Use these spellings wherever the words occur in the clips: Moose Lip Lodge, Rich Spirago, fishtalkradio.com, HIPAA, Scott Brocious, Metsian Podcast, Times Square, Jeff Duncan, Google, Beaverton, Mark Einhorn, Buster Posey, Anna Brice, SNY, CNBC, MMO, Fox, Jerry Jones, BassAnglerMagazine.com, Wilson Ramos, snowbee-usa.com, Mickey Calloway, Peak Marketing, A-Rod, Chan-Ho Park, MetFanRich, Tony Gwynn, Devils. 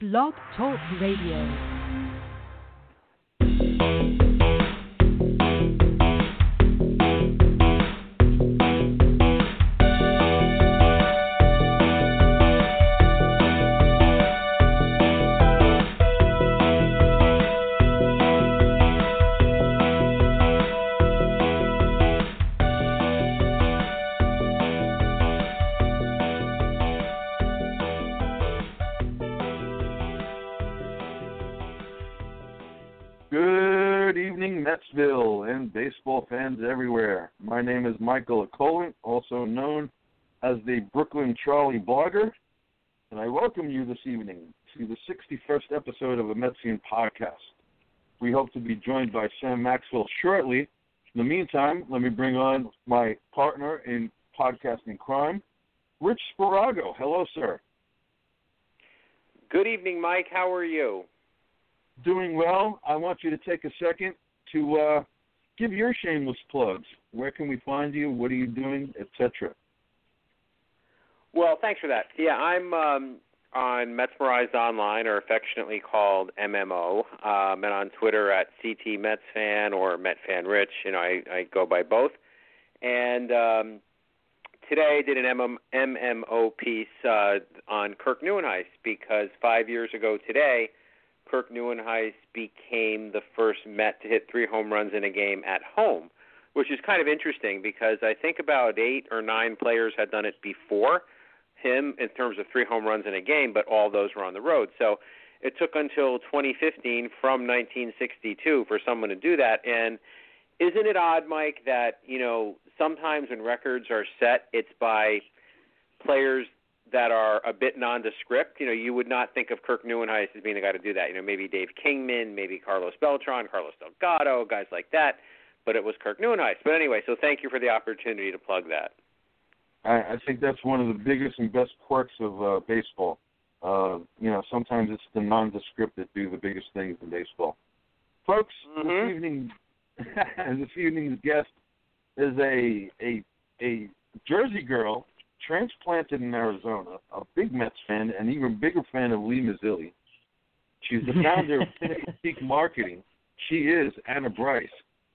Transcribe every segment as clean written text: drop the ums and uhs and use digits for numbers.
Blog Talk Radio. And baseball fans everywhere. My name is Michael Conforto, also known as the Brooklyn Trolley Blogger, and I welcome you this evening to the 61st episode of the Metsian Podcast. We hope to be joined by Sam Maxwell shortly. In the meantime, let me bring on my partner in podcasting crime, Rich Spirago. Hello, sir. Good evening, Mike. How are you? Doing well. I want you to take a second to give your shameless plugs. Where can we find you? What are you doing, etc.? Well, thanks for that. Yeah, I'm on Metsmerized Online, or affectionately called MMO, and on Twitter at CTMetsFan or MetFanRich. You know, I go by both. And today I did an MMO piece on Kirk Nieuwenhuis, because 5 years ago today, Kirk Nieuwenhuis became the first Met to hit 3 home runs in a game at home, which is kind of interesting because I think about 8 or 9 players had done it before him in terms of 3 home runs in a game, but all those were on the road. So it took until 2015 from 1962 for someone to do that. And isn't it odd, Mike, that, you know, sometimes when records are set, it's by players that are a bit nondescript. You know, you would not think of Kirk Nieuwenhuis as being the guy to do that. You know, maybe Dave Kingman, maybe Carlos Beltran, Carlos Delgado, guys like that. But it was Kirk Nieuwenhuis. But anyway, so thank you for the opportunity to plug that. I think that's one of the biggest and best quirks of baseball. You know, sometimes it's the nondescript that do the biggest things in baseball. Folks, This evening, this evening's guest is a Jersey girl, transplanted in Arizona, a big Mets fan, and even bigger fan of Lee Mazzilli. She's the founder of Peak Marketing. She is Anna Brice.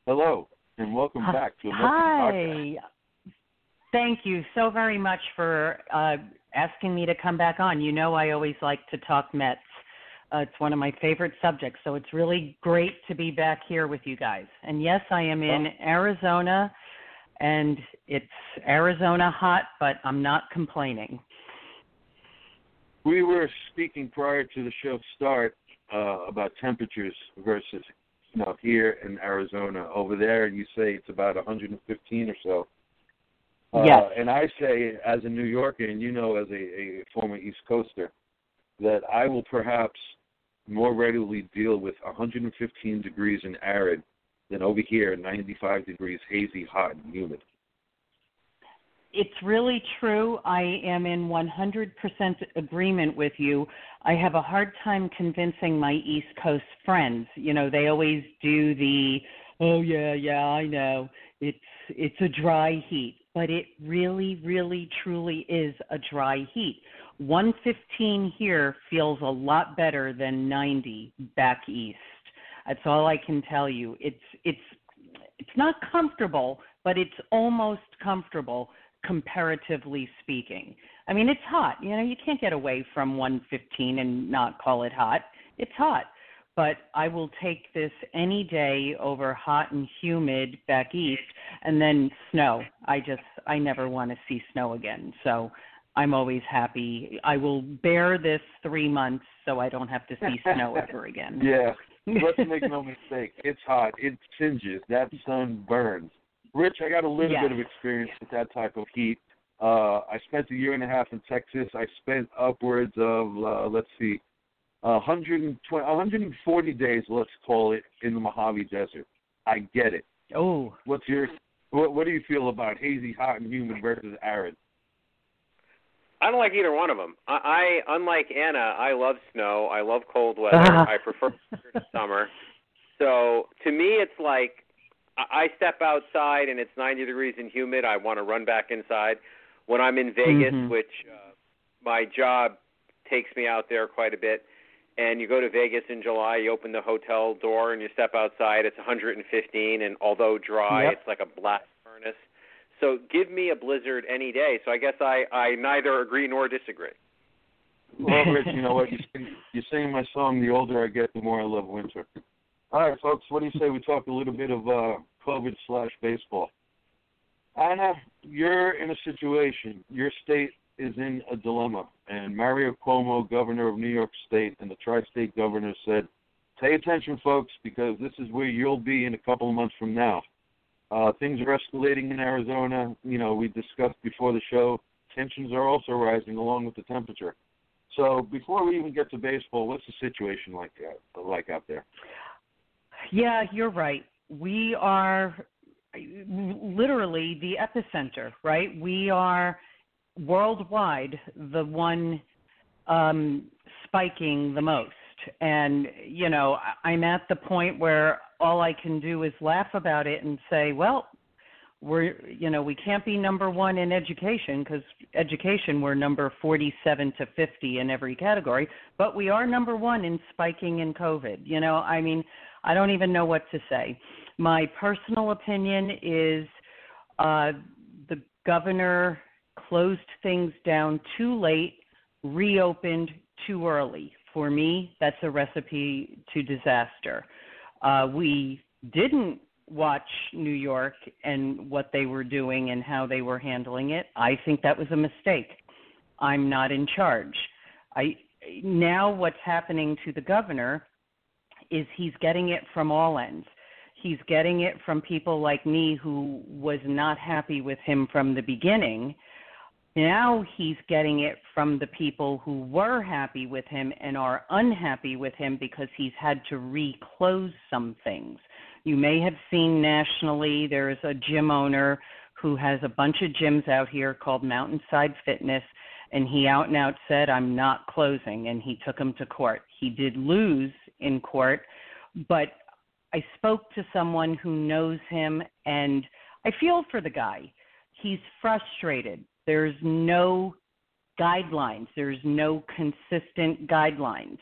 Hello, and welcome back to the Mets Podcast. Hi. Thank you so very much for asking me to come back on. You know I always like to talk Mets. It's one of my favorite subjects, so it's really great to be back here with you guys. And, yes, I am in Arizona, and it's Arizona hot, but I'm not complaining. We were speaking prior to the show start about temperatures versus, you know, here in Arizona. Over there, you say it's about 115 or so. Yes. And I say, as a New Yorker, and you know as a former East Coaster, that I will perhaps more readily deal with 115 degrees and arid than over here, 95 degrees, hazy, hot, and humid. It's really true. I am in 100% agreement with you. I have a hard time convincing my East Coast friends. You know, they always do the, oh, yeah, I know, it's a dry heat. But it really, really, truly is a dry heat. 115 here feels a lot better than 90 back east. That's all I can tell you. It's not comfortable, but it's almost comfortable, comparatively speaking. I mean, it's hot. You know, you can't get away from 115 and not call it hot. It's hot. But I will take this any day over hot and humid back east, and then snow. I never want to see snow again. So I'm always happy. I will bear this 3 months so I don't have to see snow ever again. Yeah. Let's make no mistake. It's hot. It singes. That sun burns. Rich, I got a little bit of experience with that type of heat. I spent a year and a half in Texas. I spent upwards of, 140 days, let's call it, in the Mojave Desert. I get it. Oh. What do you feel about hazy, hot, and humid versus arid? I don't like either one of them. I unlike Anna, I love snow. I love cold weather. I prefer winter to summer. So to me, it's like I step outside and it's 90 degrees and humid. I want to run back inside. When I'm in Vegas, which my job takes me out there quite a bit, and you go to Vegas in July, you open the hotel door and you step outside, it's 115, and although dry, it's like a blast furnace. So give me a blizzard any day. So I guess I neither agree nor disagree. Well, Rich, you know what? You sing my song, the older I get, the more I love winter. All right, folks, what do you say we talk a little bit of COVID/baseball? Anna, you're in a situation. Your state is in a dilemma. And Mario Cuomo, governor of New York State, and the tri-state governor said, pay attention, folks, because this is where you'll be in a couple of months from now. Things are escalating in Arizona. You know, we discussed before the show, tensions are also rising along with the temperature. So before we even get to baseball, what's the situation like out there? Yeah, you're right. We are literally the epicenter, right? We are worldwide the one spiking the most. And, you know, I'm at the point where all I can do is laugh about it and say, well, we can't be number one in education because education we're number 47 to 50 in every category, but we are number one in spiking in COVID. You know, I mean, I don't even know what to say. My personal opinion is the governor closed things down too late, reopened too early. For me, that's a recipe to disaster. We didn't watch New York and what they were doing and how they were handling it. I think that was a mistake. I'm not in charge. Now what's happening to the governor is he's getting it from all ends. He's getting it from people like me who was not happy with him from the beginning. Now he's getting it from the people who were happy with him and are unhappy with him because he's had to reclose some things. You may have seen nationally there is a gym owner who has a bunch of gyms out here called Mountainside Fitness, and he out and out said, I'm not closing, and he took him to court. He did lose in court, but I spoke to someone who knows him, and I feel for the guy. He's frustrated. There's no guidelines. There's no consistent guidelines.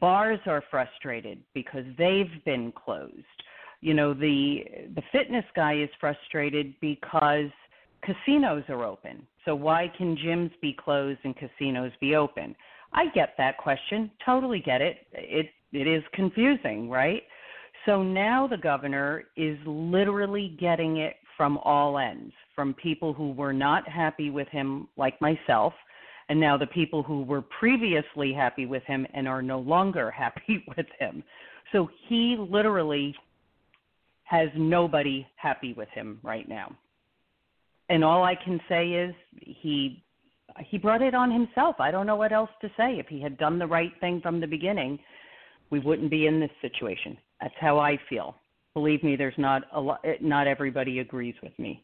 Bars are frustrated because they've been closed. You know, the fitness guy is frustrated because casinos are open. So why can gyms be closed and casinos be open? I get that question. Totally get it. It is confusing, right? So now the governor is literally getting it from all ends, from people who were not happy with him, like myself, and now the people who were previously happy with him and are no longer happy with him. So he literally has nobody happy with him right now. And all I can say is he brought it on himself. I don't know what else to say. If he had done the right thing from the beginning, we wouldn't be in this situation. That's how I feel. Believe me, there's not everybody agrees with me.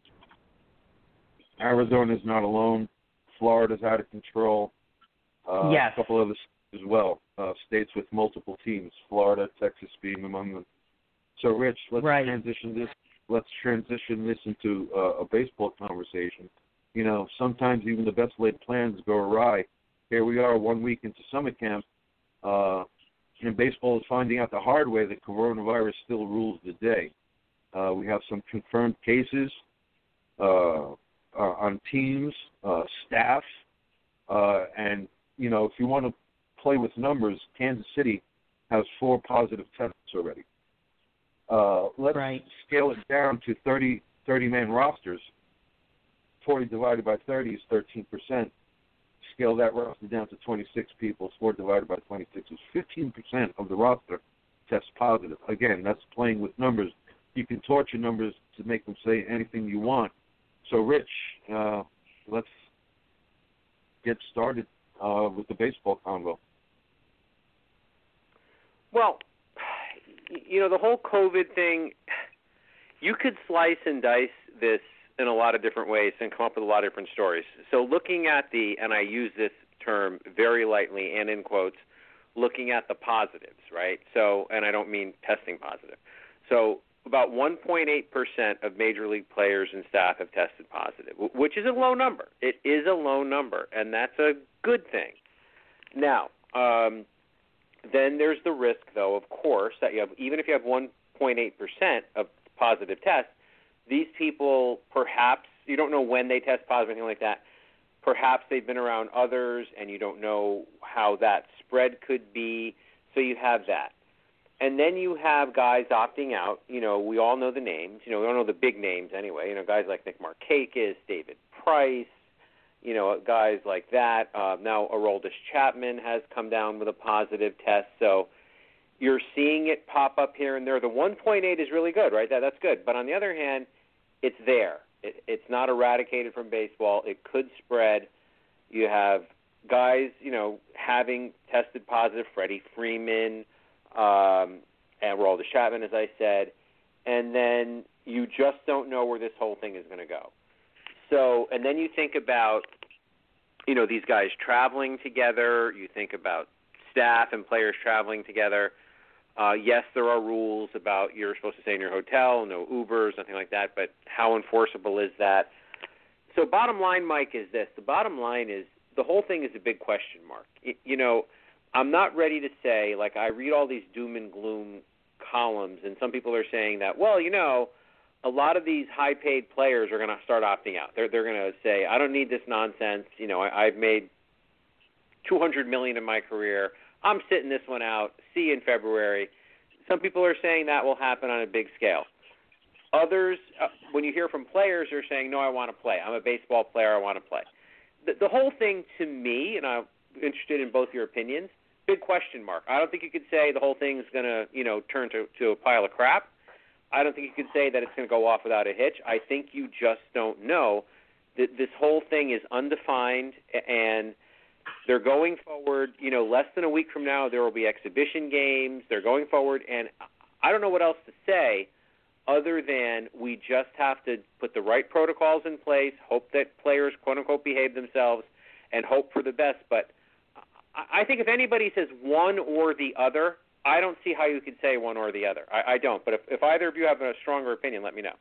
Arizona's not alone. Florida's out of control. Yes. A couple others as well. States with multiple teams, Florida, Texas being among them. So, Rich, let's transition this into a baseball conversation. You know, sometimes even the best laid plans go awry. Here we are 1 week into summer camp. And baseball is finding out the hard way that coronavirus still rules the day. We have some confirmed cases on teams, staff, and, you know, if you want to play with numbers, Kansas City has 4 positive tests already. Let's scale it down to 30-man rosters. 40 divided by 30 is 13%. Scale that roster down to 26 people. 4 divided by 26 is 15% of the roster tests positive. Again, that's playing with numbers. You can torture numbers to make them say anything you want. So, Rich, let's get started with the baseball convo. Well, you know, the whole COVID thing, you could slice and dice this in a lot of different ways and come up with a lot of different stories. So looking at and I use this term very lightly and in quotes, looking at the positives, right? So, and I don't mean testing positive. So about 1.8% of major league players and staff have tested positive, which is a low number. It is a low number, and that's a good thing. Now, Then there's the risk, though, of course, that you have, even if you have 1.8% of positive tests, these people perhaps, you don't know when they test positive or anything like that. Perhaps they've been around others, and you don't know how that spread could be. So you have that. And then you have guys opting out. You know, we all know the names. You know, we all know the big names anyway. You know, guys like Nick Markakis, David Price, you know, guys like that. Now Aroldis Chapman has come down with a positive test. So you're seeing it pop up here and there. The 1.8 is really good, right? That's good. But on the other hand, it's there. It's not eradicated from baseball. It could spread. You have guys, you know, having tested positive, Freddie Freeman, and Aroldis Chapman, as I said, and then you just don't know where this whole thing is going to go. So, and then you think about, you know, these guys traveling together. You think about staff and players traveling together. Yes, there are rules about you're supposed to stay in your hotel, no Ubers, nothing like that, but how enforceable is that? So bottom line, Mike, is this. The bottom line is the whole thing is a big question mark. You know, I'm not ready to say, like, I read all these doom and gloom columns, and some people are saying that, well, you know, a lot of these high-paid players are going to start opting out. They're going to say, I don't need this nonsense. You know, I've made $200 million in my career. I'm sitting this one out. See you in February. Some people are saying that will happen on a big scale. Others, when you hear from players, are saying, no, I want to play. I'm a baseball player. I want to play. The whole thing to me, and I'm interested in both your opinions, big question mark. I don't think you could say the whole thing's going to, you know, turn to a pile of crap. I don't think you could say that it's going to go off without a hitch. I think you just don't know. This whole thing is undefined, and they're going forward. You know, less than a week from now, there will be exhibition games. They're going forward, and I don't know what else to say other than we just have to put the right protocols in place, hope that players, quote-unquote, behave themselves, and hope for the best. But I think if anybody says one or the other, I don't see how you could say one or the other. I don't. But if either of you have a stronger opinion, let me know.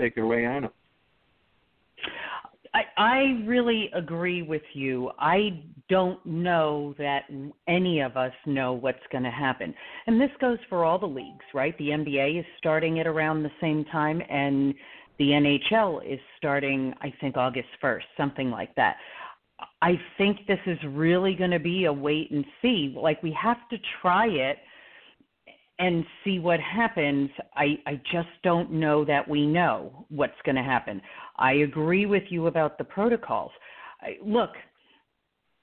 Take it away, Anna. I really agree with you. I don't know that any of us know what's going to happen. And this goes for all the leagues, right? The NBA is starting at around the same time, and the NHL is starting, I think, August 1st, something like that. I think this is really going to be a wait and see. Like, we have to try it and see what happens. I just don't know that we know what's going to happen. I agree with you about the protocols. Look,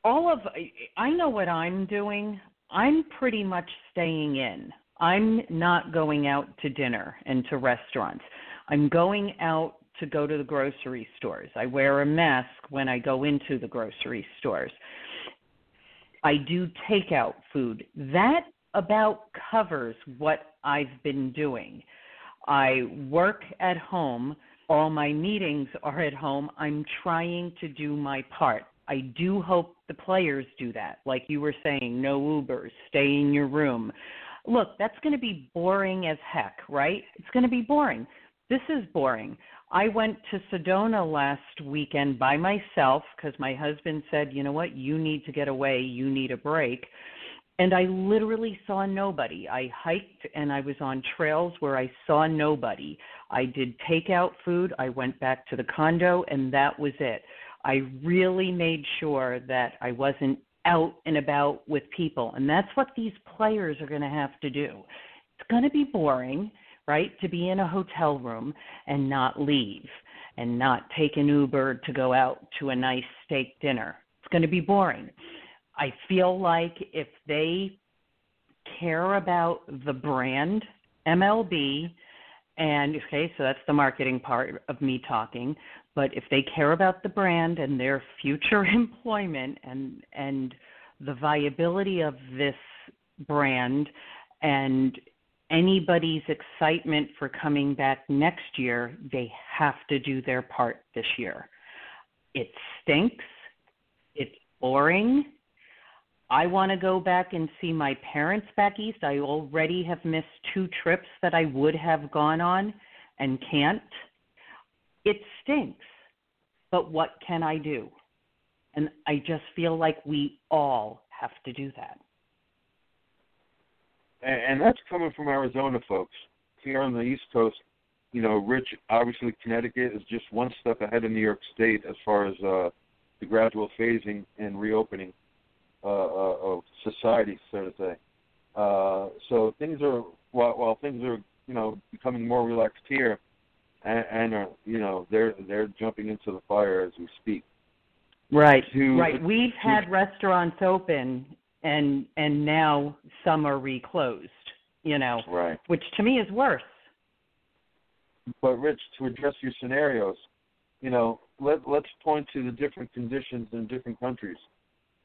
I know what I'm doing. I'm pretty much staying in. I'm not going out to dinner and to restaurants. I'm going out to go to the grocery stores. I wear a mask when I go into the grocery stores. I do takeout food. That about covers what I've been doing. I work at home. All my meetings are at home. I'm trying to do my part. I do hope the players do that. Like you were saying, no Ubers, stay in your room. Look, that's going to be boring as heck, right? It's going to be boring. This is boring. I went to Sedona last weekend by myself because my husband said, you know what, you need to get away, you need a break. And I literally saw nobody. I hiked and I was on trails where I saw nobody. I did takeout food. I went back to the condo and that was it. I really made sure that I wasn't out and about with people. And that's what these players are going to have to do. It's going to be boring, right, to be in a hotel room and not leave and not take an Uber to go out to a nice steak dinner. It's going to be boring. I feel like if they care about the brand, MLB, and okay, so that's the marketing part of me talking, but if they care about the brand and their future employment and the viability of this brand and anybody's excitement for coming back next year, they have to do their part this year. It stinks. It's boring. I want to go back and see my parents back east. I already have missed 2 trips that I would have gone on and can't. It stinks. But what can I do? And I just feel like we all have to do that. And that's coming from Arizona, folks. Here on the East Coast, you know, Rich, obviously Connecticut is just one step ahead of New York State as far as the gradual phasing and reopening of society, so to say. So things are, while things are, you know, becoming more relaxed here, and are, you know, they're jumping into the fire as we speak. Right, right. We've had restaurants open, and now some are reclosed, you know, right, which to me is worse. But, Rich, to address your scenarios, you know, let's point to the different conditions in different countries.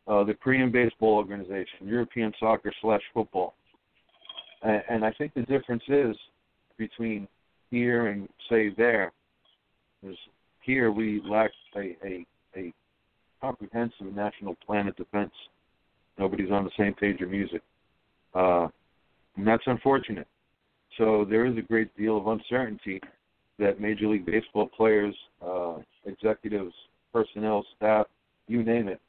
The Korean Baseball Organization, European Soccer/Football. And I think the difference is between here and, say, there, is here we lack a comprehensive national plan of defense. Nobody's on the same page of music. And that's unfortunate. So there is a great deal of uncertainty that Major League Baseball players, executives, personnel, staff, you name it,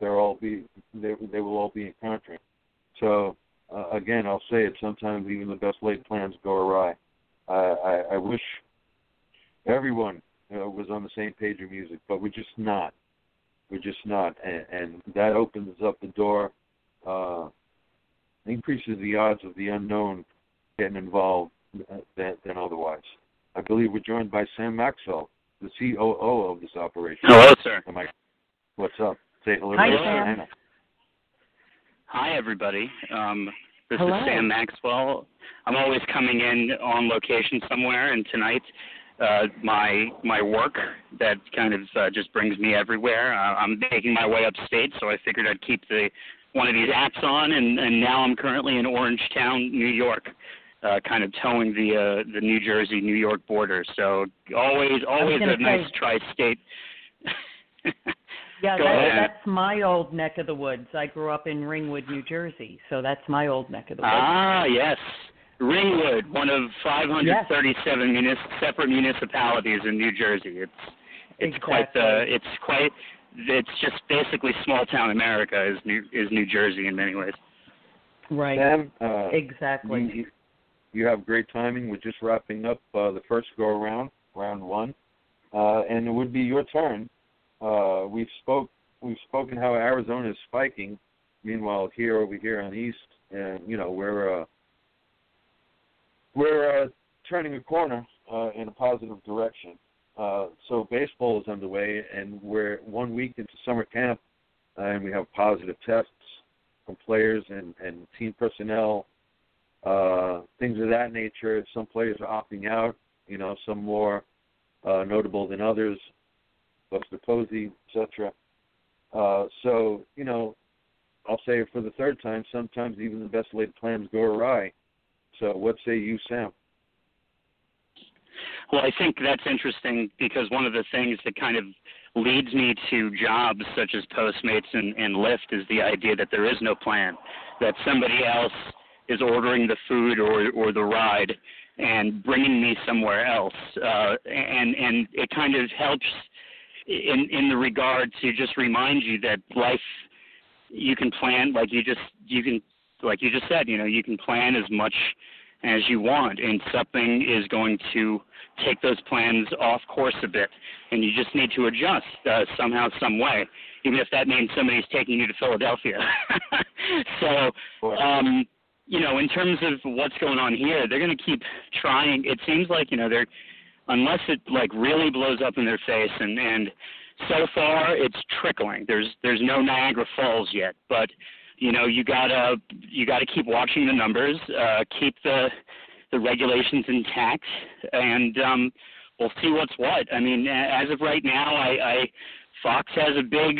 they will all be encountering. So, again, I'll say it, sometimes even the best laid plans go awry. I wish everyone was on the same page of music, but we're just not. We're just not. And that opens up the door, increases the odds of the unknown getting involved than otherwise. I believe we're joined by Sam Maxwell, the COO of this operation. Hello, sir. What's up? Say hello. Hi, Sam. Anna. Hi, everybody. This is Sam Maxwell. I'm always coming in on location somewhere, and tonight my work that kind of just brings me everywhere. I'm making my way upstate, so I figured I'd keep one of these apps on, and now I'm currently in Orangetown, New York, kind of towing the New Jersey, New York border. So always a nice tri-state. Yeah, that's my old neck of the woods. I grew up in Ringwood, New Jersey, so that's my old neck of the woods. Ah, yes. Ringwood, one of 537 separate municipalities in New Jersey. It's exactly. It's just basically small town America is New Jersey in many ways. Right. Sam, exactly. You have great timing. We're just wrapping up the first go-around, round one, and it would be your turn. We've spoken how Arizona is spiking. Meanwhile, over here on the East, and you know we're turning a corner in a positive direction. So baseball is underway, and we're 1 week into summer camp, and we have positive tests from players and team personnel, things of that nature. Some players are opting out, you know, some more notable than others, Buster Posey, etc. So, you know, I'll say it for the third time, sometimes even the best laid plans go awry. So what say you, Sam? Well, I think that's interesting because one of the things that kind of leads me to jobs such as Postmates and Lyft is the idea that there is no plan, that somebody else is ordering the food or the ride and bringing me somewhere else. And it kind of helps in the regard to just remind you that life, you can plan, like you just said, you know, you can plan as much as you want, and something is going to take those plans off course a bit, and you just need to adjust somehow, some way, even if that means somebody's taking you to Philadelphia. So, you know, in terms of what's going on here, they're going to keep trying. It seems like, you know, unless it like really blows up in their face, and so far it's trickling. There's no Niagara Falls yet, but you know, you gotta keep watching the numbers, keep the regulations intact, and we'll see what's what. I mean, as of right now, Fox has a big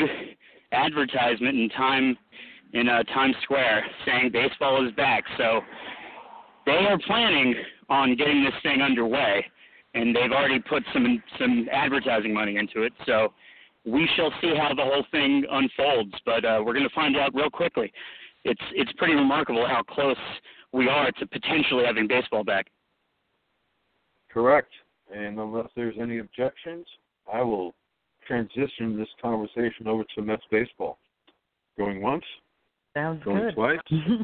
advertisement in Times Square saying baseball is back. So they are planning on getting this thing underway, and they've already put some advertising money into it. So we shall see how the whole thing unfolds, but we're going to find out real quickly. It's pretty remarkable how close we are to potentially having baseball back. Correct. And unless there's any objections, I will transition this conversation over to Mets baseball. Going once. Sounds good. Going twice.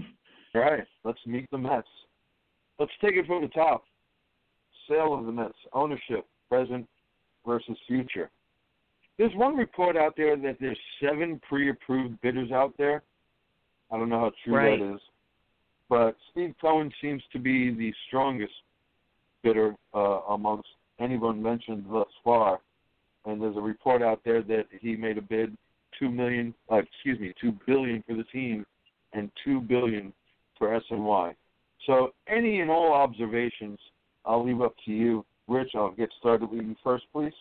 All right, let's meet the Mets. Let's take it from the top. Sale of the Mets, ownership, present versus future. There's one report out there that there's 7 pre-approved bidders out there. I don't know how true that is. But Steve Cohen seems to be the strongest bidder amongst anyone mentioned thus far. And there's a report out there that he made a bid $2 billion for the team and $2 billion for SNY. So any and all observations, I'll leave up to you. Rich, I'll get started with you first, please.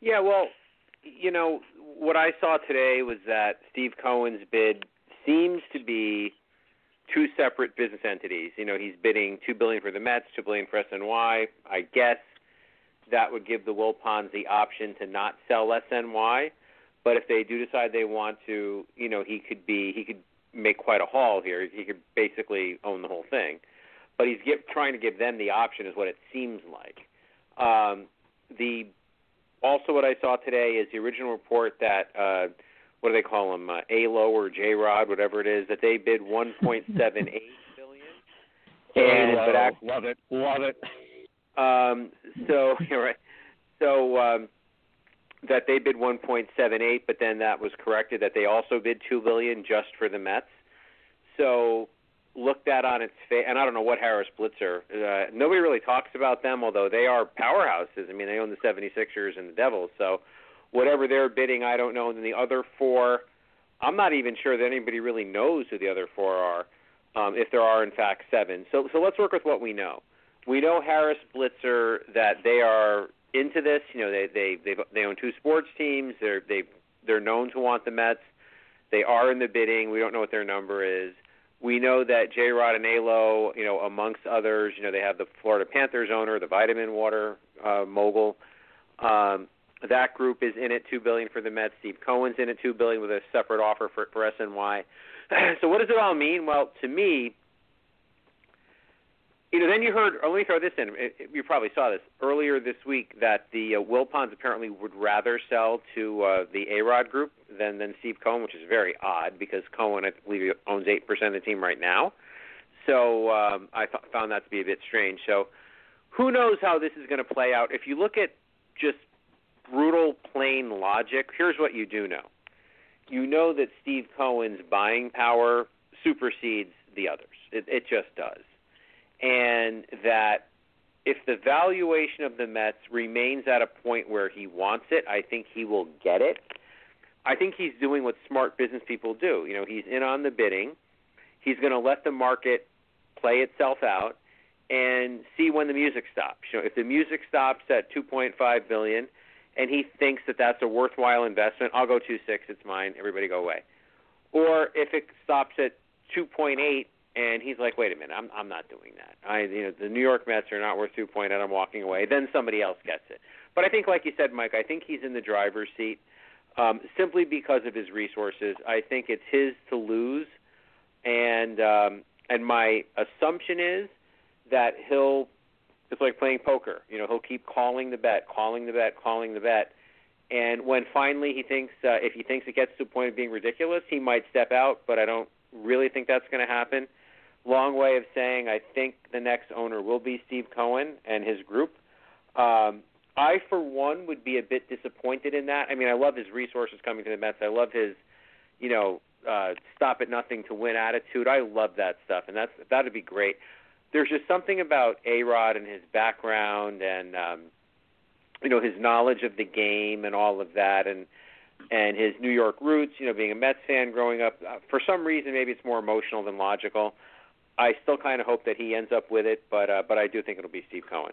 Yeah, well, you know, what I saw today was that Steve Cohen's bid seems to be two separate business entities. You know, he's bidding $2 billion for the Mets, $2 billion for SNY. I guess that would give the Wilpons the option to not sell SNY. But if they do decide they want to, you know, he could make quite a haul here. He could basically own the whole thing. But he's trying to give them the option is what it seems like. Also what I saw today is the original report that, what do they call them, ALO or J-Rod, whatever it is, that they bid $1.78 billion. And, but actually, love it. That they bid 1.78, but then that was corrected that they also bid $2 billion just for the Mets. So look that on its face, and I don't know what Harris Blitzer. Nobody really talks about them, although they are powerhouses. I mean, they own the 76ers and the Devils. So whatever they're bidding, I don't know. And then the other 4, I'm not even sure that anybody really knows who the other 4 are, if there are in fact 7. So let's work with what we know. We know Harris Blitzer, that they are into this. You know, they own 2 sports teams. They're known to want the Mets. They are in the bidding. We don't know what their number is. We know that J-Rod and ALO, you know, amongst others, you know, they have the Florida Panthers owner, the Vitamin Water mogul. That group is in at $2 billion for the Mets. Steve Cohen's in at $2 billion with a separate offer for SNY. So what does it all mean? Well, to me, you know, then you heard, let me throw this in, you probably saw this earlier this week, that the Wilpons apparently would rather sell to the A-Rod group than Steve Cohen, which is very odd because Cohen, I believe, owns 8% of the team right now. So I found that to be a bit strange. So who knows how this is going to play out. If you look at just brutal, plain logic, here's what you do know. You know that Steve Cohen's buying power supersedes the others. It just does. And that if the valuation of the Mets remains at a point where he wants it, I think he will get it. I think he's doing what smart business people do. You know, he's in on the bidding. He's going to let the market play itself out and see when the music stops. You know, if the music stops at $2.5 billion and he thinks that that's a worthwhile investment, I'll go 2.6, it's mine, everybody go away. Or if it stops at 2.8, and he's like, wait a minute, I'm not doing that. The New York Mets are not worth 2.8, I'm walking away. Then somebody else gets it. But I think, like you said, Mike, I think he's in the driver's seat simply because of his resources. I think it's his to lose. And my assumption is that he'll, it's like playing poker. You know, he'll keep calling the bet. And when finally he thinks, if he thinks it gets to a point of being ridiculous, he might step out, but I don't really think that's going to happen. Long way of saying I think the next owner will be Steve Cohen and his group. I, for one, would be a bit disappointed in that. I mean, I love his resources coming to the Mets. I love his, you know, stop at nothing to win attitude. I love that stuff, and that would be great. There's just something about A-Rod and his background and, you know, his knowledge of the game and all of that, and his New York roots, you know, being a Mets fan growing up. For some reason, maybe it's more emotional than logical. I still kind of hope that he ends up with it, but I do think it'll be Steve Cohen.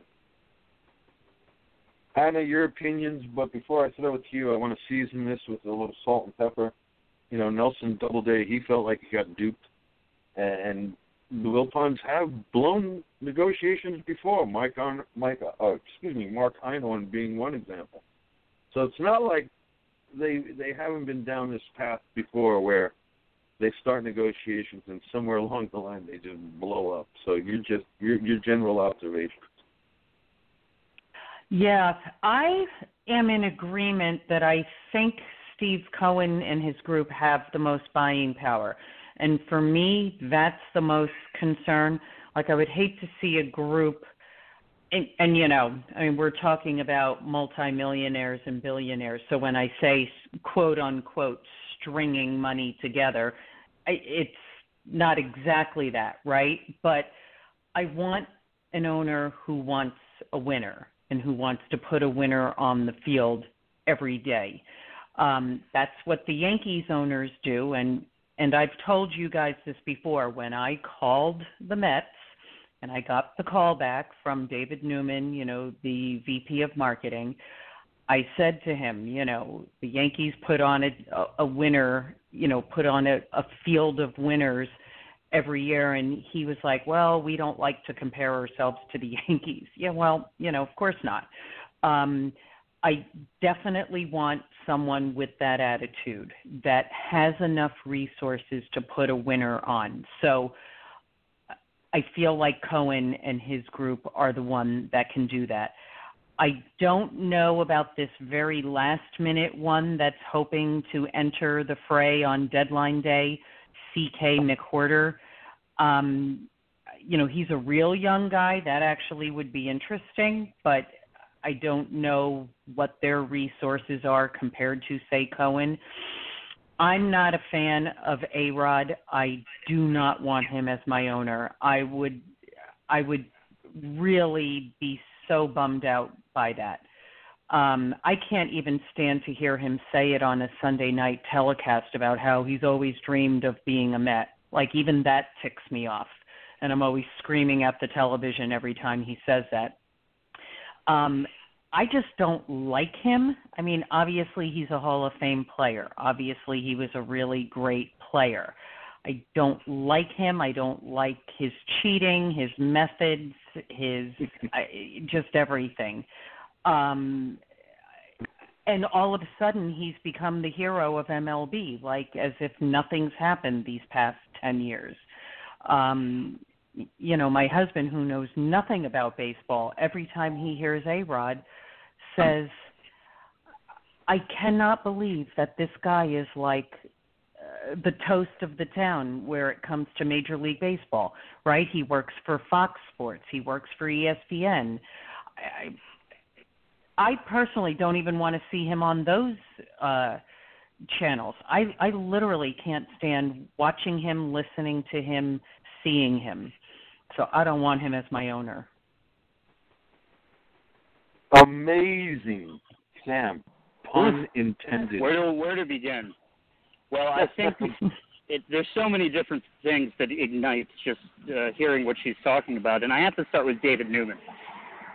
Anna, your opinions, but before I throw it to you, I want to season this with a little salt and pepper. You know, Nelson Doubleday, he felt like he got duped, and the Wilpons have blown negotiations before, Mark Einhorn being one example. So it's not like they haven't been down this path before where they start negotiations and somewhere along the line they just blow up. So your general observations. Yes, I am in agreement that I think Steve Cohen and his group have the most buying power. And for me, that's the most concern. Like, I would hate to see a group, and you know, I mean, we're talking about multimillionaires and billionaires. So when I say, quote, unquote, stringing money together, it's not exactly that, right? But I want an owner who wants a winner and who wants to put a winner on the field every day. That's what the Yankees owners do. And I've told you guys this before. When I called the Mets and I got the call back from David Newman, you know, the VP of marketing, I said to him, you know, the Yankees put on a winner, you know, put on a field of winners every year. And he was like, well, we don't like to compare ourselves to the Yankees. Yeah, well, you know, of course not. I definitely want someone with that attitude that has enough resources to put a winner on. So I feel like Cohen and his group are the one that can do that. I don't know about this very last-minute one that's hoping to enter the fray on deadline day, C.K. McHorter. You know, he's a real young guy. That actually would be interesting, but I don't know what their resources are compared to, say, Cohen. I'm not a fan of A-Rod. I do not want him as my owner. I would really be so bummed out by that. I can't even stand to hear him say it on a Sunday night telecast about how he's always dreamed of being a Met. Like, even that ticks me off, and I'm always screaming at the television every time he says that. I just don't like him. I mean, obviously he's a Hall of Fame player. Obviously he was a really great player. I don't like him. I don't like his cheating, his methods, his just everything. And all of a sudden he's become the hero of MLB, like as if nothing's happened these past 10 years. You know, my husband, who knows nothing about baseball, every time he hears A-Rod, says, I cannot believe that this guy is like the toast of the town where it comes to Major League Baseball, right? He works for Fox Sports. He works for ESPN. I personally don't even want to see him on those channels. I literally can't stand watching him, listening to him, seeing him. So I don't want him as my owner. Amazing, Sam. Pun intended. Where to begin? Well, I think there's so many different things that ignite just hearing what she's talking about. And I have to start with David Newman.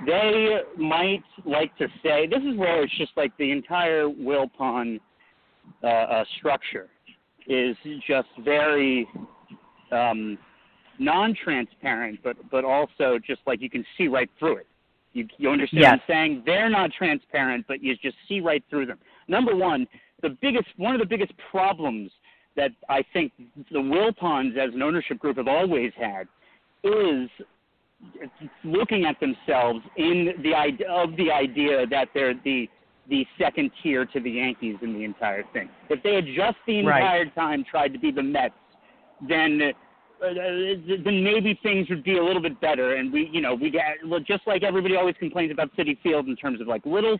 They might like to say, this is where it's just like the entire Wilpon structure is just very non-transparent, but also just like you can see right through it. You understand yes. What I'm saying? They're not transparent, but you just see right through them. Number one, one of the biggest problems that I think the Wilpons as an ownership group have always had is looking at themselves in the idea that they're the second tier to the Yankees in the entire thing. If they had just the entire time tried to be the Mets, then maybe things would be a little bit better. And we get, just like everybody always complains about Citi Field in terms of like little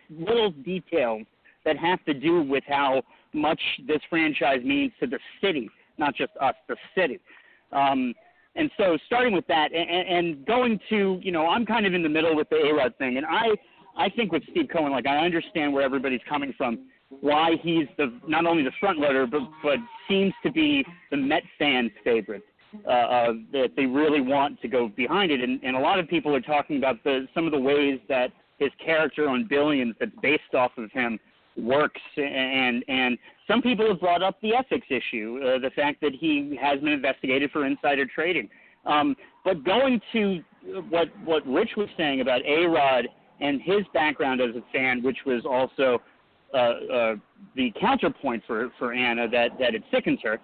details that have to do with how much this franchise means to the city, not just us, the city. And so starting with that and going to, I'm kind of in the middle with the A-Rod thing. And I think with Steve Cohen, like I understand where everybody's coming from, why he's not only the front runner, but seems to be the Met fans' favorite. That they really want to go behind it. And a lot of people are talking about some of the ways that his character on Billions that's based off of him works. And some people have brought up the ethics issue, the fact that he has been investigated for insider trading. But going to what Rich was saying about A-Rod and his background as a fan, which was also the counterpoint for Anna that it sickens her.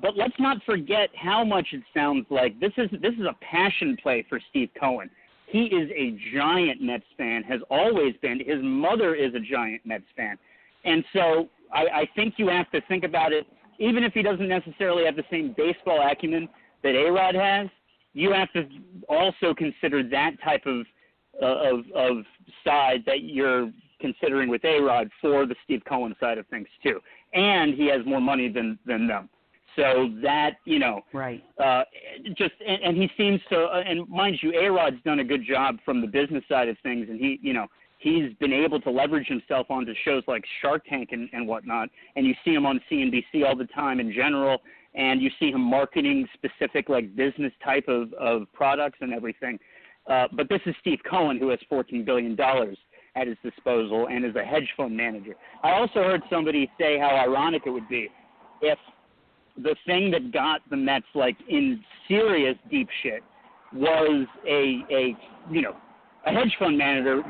But let's not forget how much it sounds like this is a passion play for Steve Cohen. He is a giant Mets fan, has always been. His mother is a giant Mets fan. And so I think you have to think about it even if he doesn't necessarily have the same baseball acumen that A-Rod has, you have to also consider that type of side that you're considering with A-Rod for the Steve Cohen side of things too. And he has more money than them. So that, right. And he seems to, and mind you, A-Rod's done a good job from the business side of things. And he, he's been able to leverage himself onto shows like Shark Tank and whatnot. And you see him on CNBC all the time in general. And you see him marketing specific, like business type of products and everything. But this is Steve Cohen, who has $14 billion at his disposal and is a hedge fund manager. I also heard somebody say how ironic it would be if the thing that got the Mets like in serious deep shit was a hedge fund manager,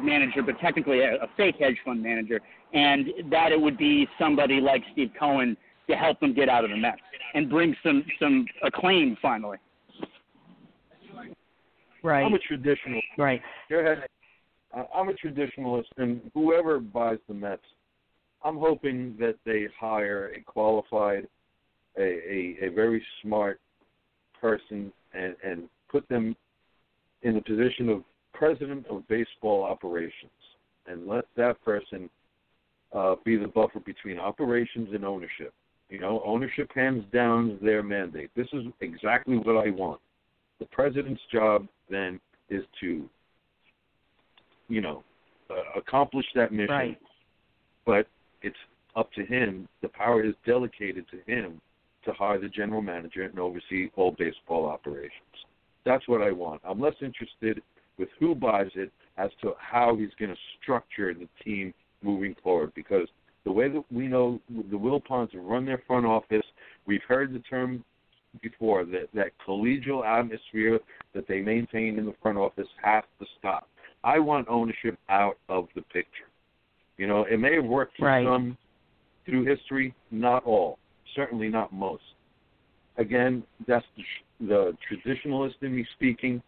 but technically a fake hedge fund manager, and that it would be somebody like Steve Cohen to help them get out of the Mets and bring some acclaim finally. Right. I'm a traditionalist. Right. Go ahead. I'm a traditionalist, and whoever buys the Mets, I'm hoping that they hire a qualified, a very smart person and put them in the position of president of baseball operations and let that person be the buffer between operations and ownership. Ownership hands down their mandate. This is exactly what I want. The president's job then is to accomplish that mission. Right. But it's up to him. The power is delegated to him to hire the general manager and oversee all baseball operations. That's what I want. I'm less interested with who buys it as to how he's going to structure the team moving forward, because the way that we know the Wilpons run their front office, we've heard the term before, that collegial atmosphere that they maintain in the front office has to stop. I want ownership out of the picture. It may have worked for right. some through history, not all, certainly not most. Again, that's the traditionalist in me speaking.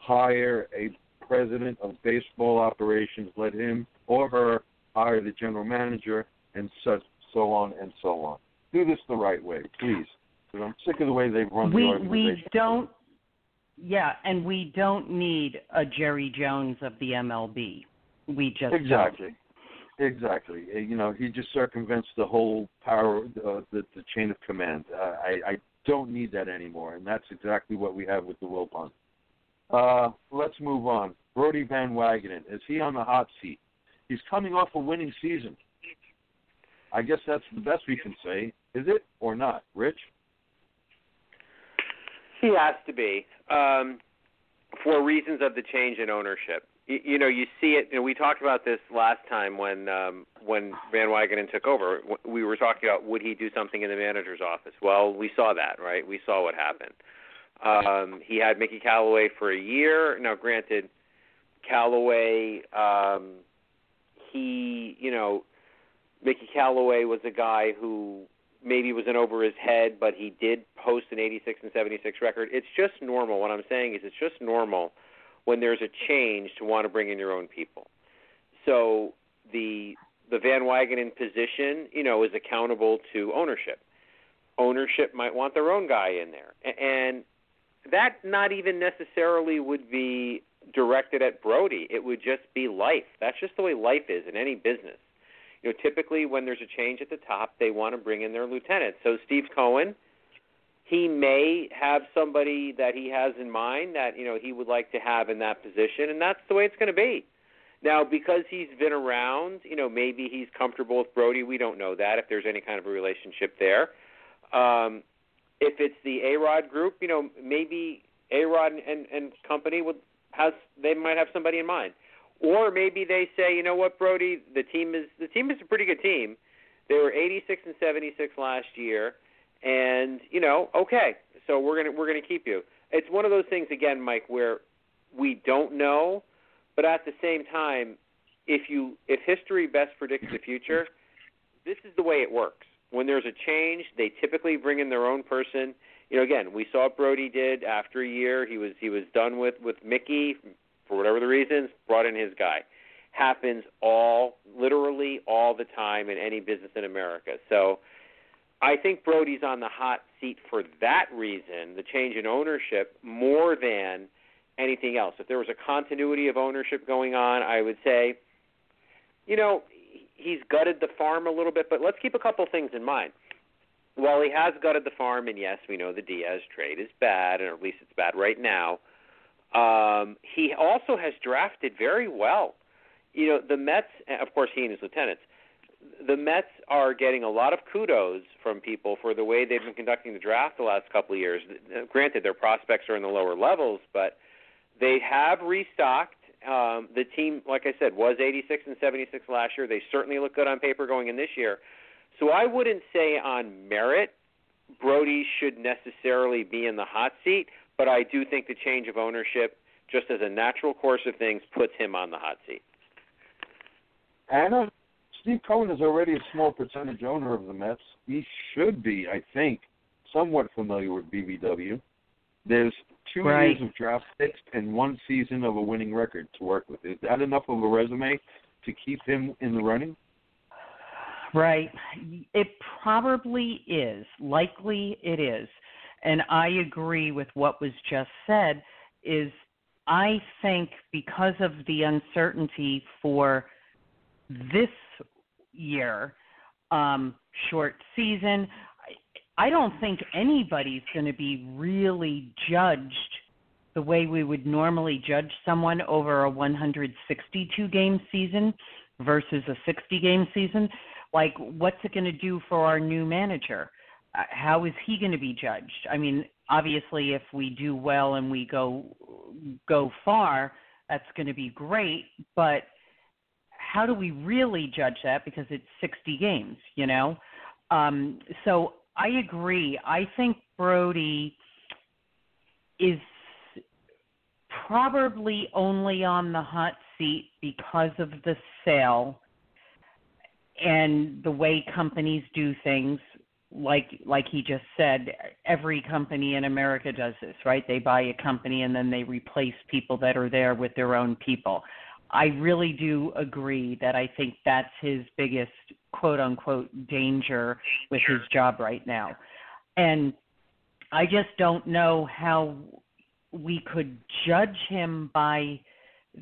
Hire a president of baseball operations, let him or her hire the general manager, and so on and so on. Do this the right way, please, because I'm sick of the way they've run the organization. We don't need a Jerry Jones of the MLB. We just Exactly. He just circumvents the whole power, the chain of command. I don't need that anymore, and that's exactly what we have with the Wilpons. Let's move on. Brody Van Wagenen, is he on the hot seat? He's coming off a winning season. I guess that's the best we can say. Is it or not, Rich? He has to be, for reasons of the change in ownership. You see it, and we talked about this last time when Van Wagenen took over. We were talking about, would he do something in the manager's office? Well, we saw that, right? We saw what happened. He had Mickey Calloway for a year. Now, granted, Calloway, Mickey Calloway was a guy who maybe was in over his head, but he did post an 86 and 76 record. It's just normal. What I'm saying is it's just normal when there's a change to want to bring in your own people. So the Van Wagenen position, is accountable to ownership. Ownership might want their own guy in there. And that not even necessarily would be directed at Brody. It would just be life. That's just the way life is in any business. Typically when there's a change at the top, they want to bring in their lieutenant. So Steve Cohen, he may have somebody that he has in mind that, he would like to have in that position, and that's the way it's going to be. Now, because he's been around, maybe he's comfortable with Brody. We don't know that, if there's any kind of a relationship there. If it's the A-Rod group, maybe A-Rod and company they might have somebody in mind. Or maybe they say, you know what, Brody, the team is a pretty good team. They were 86 and 76 last year, and okay, so we're gonna keep you. It's one of those things again, Mike, where we don't know, but at the same time, if history best predicts the future, this is the way it works. When there's a change, they typically bring in their own person. Again, we saw what Brody did after a year. He was done with Mickey. For whatever the reasons, brought in his guy. Happens literally all the time in any business in America. So I think Brody's on the hot seat for that reason, the change in ownership, more than anything else. If there was a continuity of ownership going on, I would say, you know, he's gutted the farm a little bit, but let's keep a couple things in mind. While he has gutted the farm, and yes, we know the Diaz trade is bad, or at least it's bad right now, he also has drafted very well. You know, the Mets, of course, he and his lieutenants, the Mets are getting a lot of kudos from people for the way they've been conducting the draft the last couple of years. Granted, their prospects are in the lower levels, but they have restocked. The team, like I said, was 86 and 76 last year. They certainly look good on paper going in this year. So I wouldn't say on merit Brody should necessarily be in the hot seat, but I do think the change of ownership, just as a natural course of things, puts him on the hot seat. Anna, Steve Cohen is already a small percentage owner of the Mets. He should be, I think, somewhat familiar with BBW. There's 2 years of draft picks and 1 season of a winning record to work with. Is that enough of a resume to keep him in the running? Right. It probably is. Likely it is. And I agree with what was just said, is I think because of the uncertainty for this year, short season, I don't think anybody's going to be really judged the way we would normally judge someone over a 162-game season versus a 60-game season. Like, what's it going to do for our new manager? How is he going to be judged? I mean, obviously, if we do well and we go far, that's going to be great, but how do we really judge that? Because it's 60 games, you know? So I agree. I think Brody is probably only on the hot seat because of the sale and the way companies do things. Like he just said, every company in America does this, right? They buy a company and then they replace people that are there with their own people. I really do agree that I think that's his biggest quote-unquote danger with his job right now. And I just don't know how we could judge him by,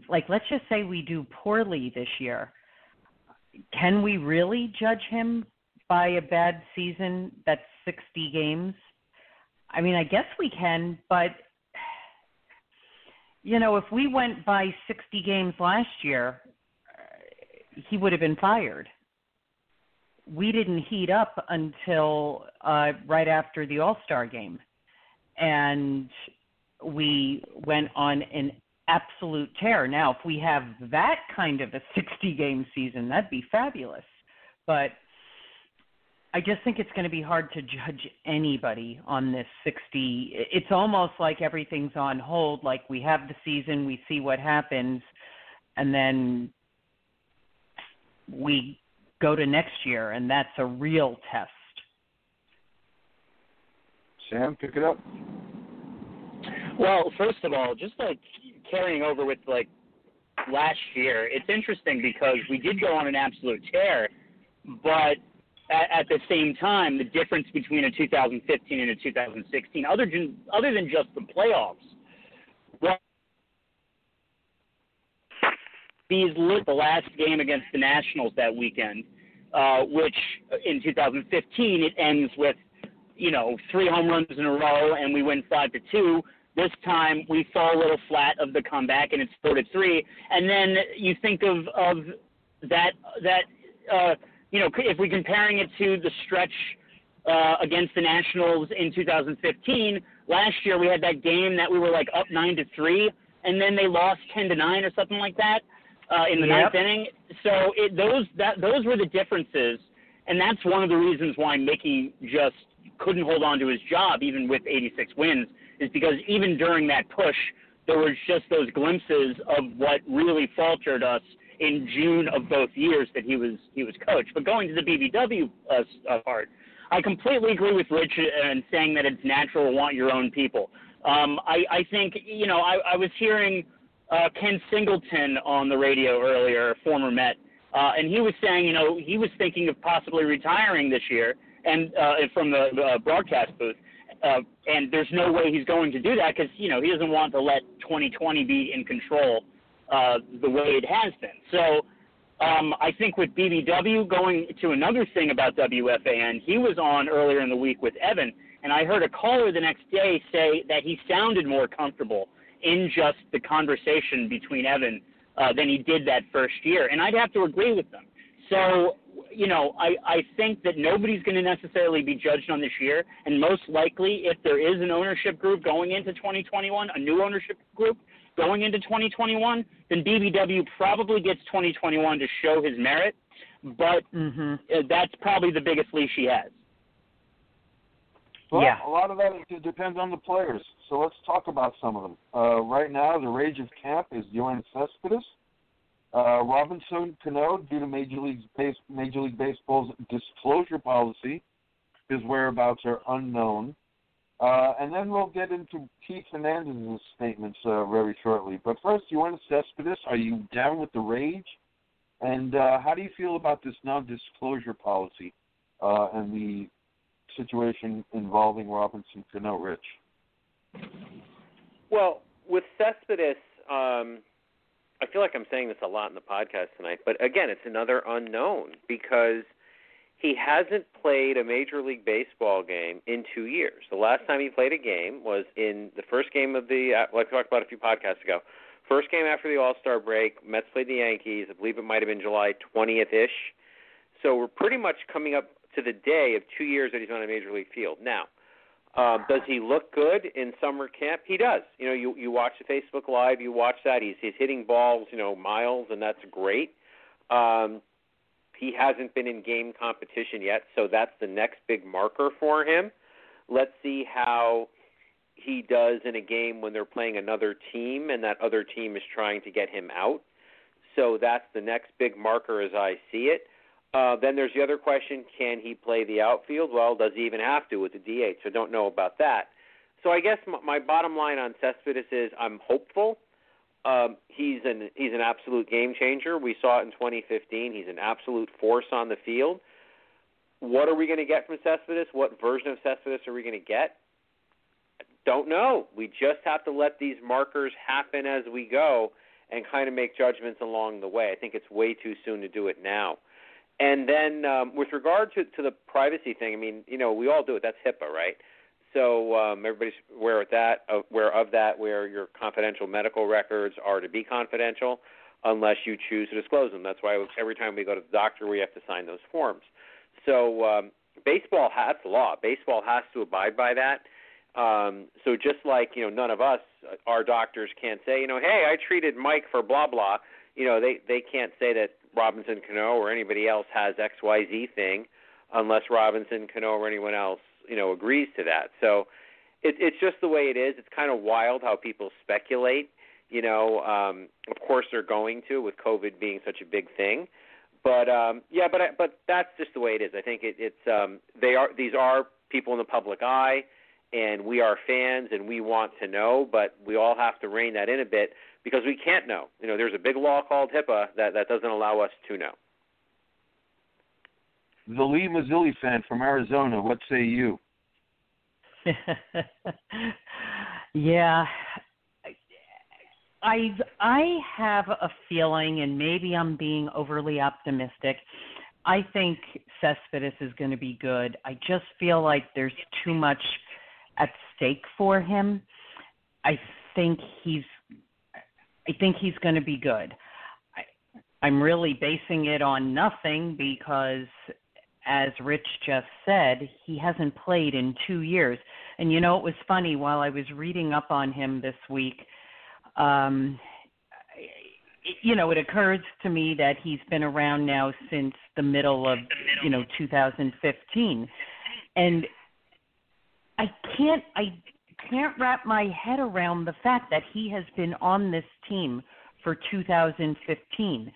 like, let's just say we do poorly this year. Can we really judge him by a bad season that's 60 games? I mean, I guess we can, but you know, if we went by 60 games last year, he would have been fired. We didn't heat up until right after the All-Star game. And we went on an absolute tear. Now, if we have that kind of a 60-game season, that'd be fabulous. But I just think it's going to be hard to judge anybody on this 60. It's almost like everything's on hold. Like, we have the season, we see what happens, and then we go to next year, and that's a real test. Sam, pick it up. Well, first of all, just like carrying over with like last year, it's interesting because we did go on an absolute tear, but at the same time, the difference between a 2015 and a 2016, other than just the playoffs, well, the last game against the Nationals that weekend, which in 2015 it ends with, you know, 3 home runs in a row and we win 5-2. This time we fall a little flat of the comeback and it's 4-3. And then you think of that. You know, if we're comparing it to the stretch against the Nationals in 2015, last year we had that game that we were like up 9-3, and then they lost 10-9 or something like that in the ninth inning. So those were the differences, and that's one of the reasons why Mickey just couldn't hold on to his job, even with 86 wins, is because even during that push, there was just those glimpses of what really faltered us in June of both years that he was coach. But going to the BBW part, I completely agree with Rich in saying that it's natural to want your own people. I think, you know, I was hearing Ken Singleton on the radio earlier, former Met, and he was saying, you know, he was thinking of possibly retiring this year and from the broadcast booth. And there's no way he's going to do that because, you know, he doesn't want to let 2020 be in control the way it has been. So I think with BBW, going to another thing about WFAN, he was on earlier in the week with Evan, and I heard a caller the next day say that he sounded more comfortable in just the conversation between Evan than he did that first year. And I'd have to agree with them. So, you know, I think that nobody's going to necessarily be judged on this year, and most likely if there is an ownership group going into 2021, a new ownership group going into 2021, then BBW probably gets 2021 to show his merit, but that's probably the biggest leash he has. Well, yeah. A lot of that depends on the players, so let's talk about some of them. Right now, the rage of camp is Yoenis Cespedes. Robinson Cano, due to Major League Baseball's disclosure policy, his whereabouts are unknown. And then we'll get into Keith Hernandez's statements very shortly. But first, Yoenis Cespedes, are you down with the rage? And how do you feel about this non-disclosure policy and the situation involving Robinson Cano, Rich? Well, with Cespedes, I feel like I'm saying this a lot in the podcast tonight, but again, it's another unknown because he hasn't played a Major League Baseball game in 2 years. The last time he played a game was in the first game of the, like we talked about a few podcasts ago, first game after the All-Star break. Mets played the Yankees. I believe it might have been July 20th-ish. So we're pretty much coming up to the day of 2 years that he's on a Major League field. Now, does he look good in summer camp? He does. You know, you watch the Facebook Live, you watch that. He's hitting balls, you know, miles, and that's great. He hasn't been in game competition yet, so that's the next big marker for him. Let's see how he does in a game when they're playing another team and that other team is trying to get him out. So that's the next big marker as I see it. Then there's the other question, can he play the outfield? Well, does he even have to with the DH? I don't know about that. So I guess my bottom line on Cespedes is I'm hopeful. He's an absolute game changer. We saw it in 2015. He's an absolute force on the field. What are we going to get from Cespedes? What version of Cespedes are we going to get? Don't know. We just have to let these markers happen as we go and kind of make judgments along the way. I think it's way too soon to do it now. And then with regard to the privacy thing, I mean, you know, we all do it. That's HIPAA, right? So everybody's aware of that, where your confidential medical records are to be confidential unless you choose to disclose them. That's why every time we go to the doctor, we have to sign those forms. So baseball has the law. Baseball has to abide by that. So just like, you know, none of us, our doctors can't say, you know, hey, I treated Mike for blah, blah. You know, they can't say that Robinson Cano or anybody else has XYZ thing unless Robinson Cano or anyone else, you know, agrees to that. So it's just the way it is. It's kind of wild how people speculate, you know, of course they're going to with COVID being such a big thing, but that's just the way it is. I think these are people in the public eye and we are fans and we want to know, but we all have to rein that in a bit. Because we can't know. You know, there's a big law called HIPAA that doesn't allow us to know. The Lee Mazzilli fan from Arizona, what say you? Yeah. I have a feeling, and maybe I'm being overly optimistic, I think Cespedes is going to be good. I just feel like there's too much at stake for him. I think he's going to be good. I'm really basing it on nothing because, as Rich just said, he hasn't played in 2 years. And, you know, it was funny. While I was reading up on him this week, you know, it occurs to me that he's been around now since the middle of, you know, 2015. And I can't wrap my head around the fact that he has been on this team for 2015,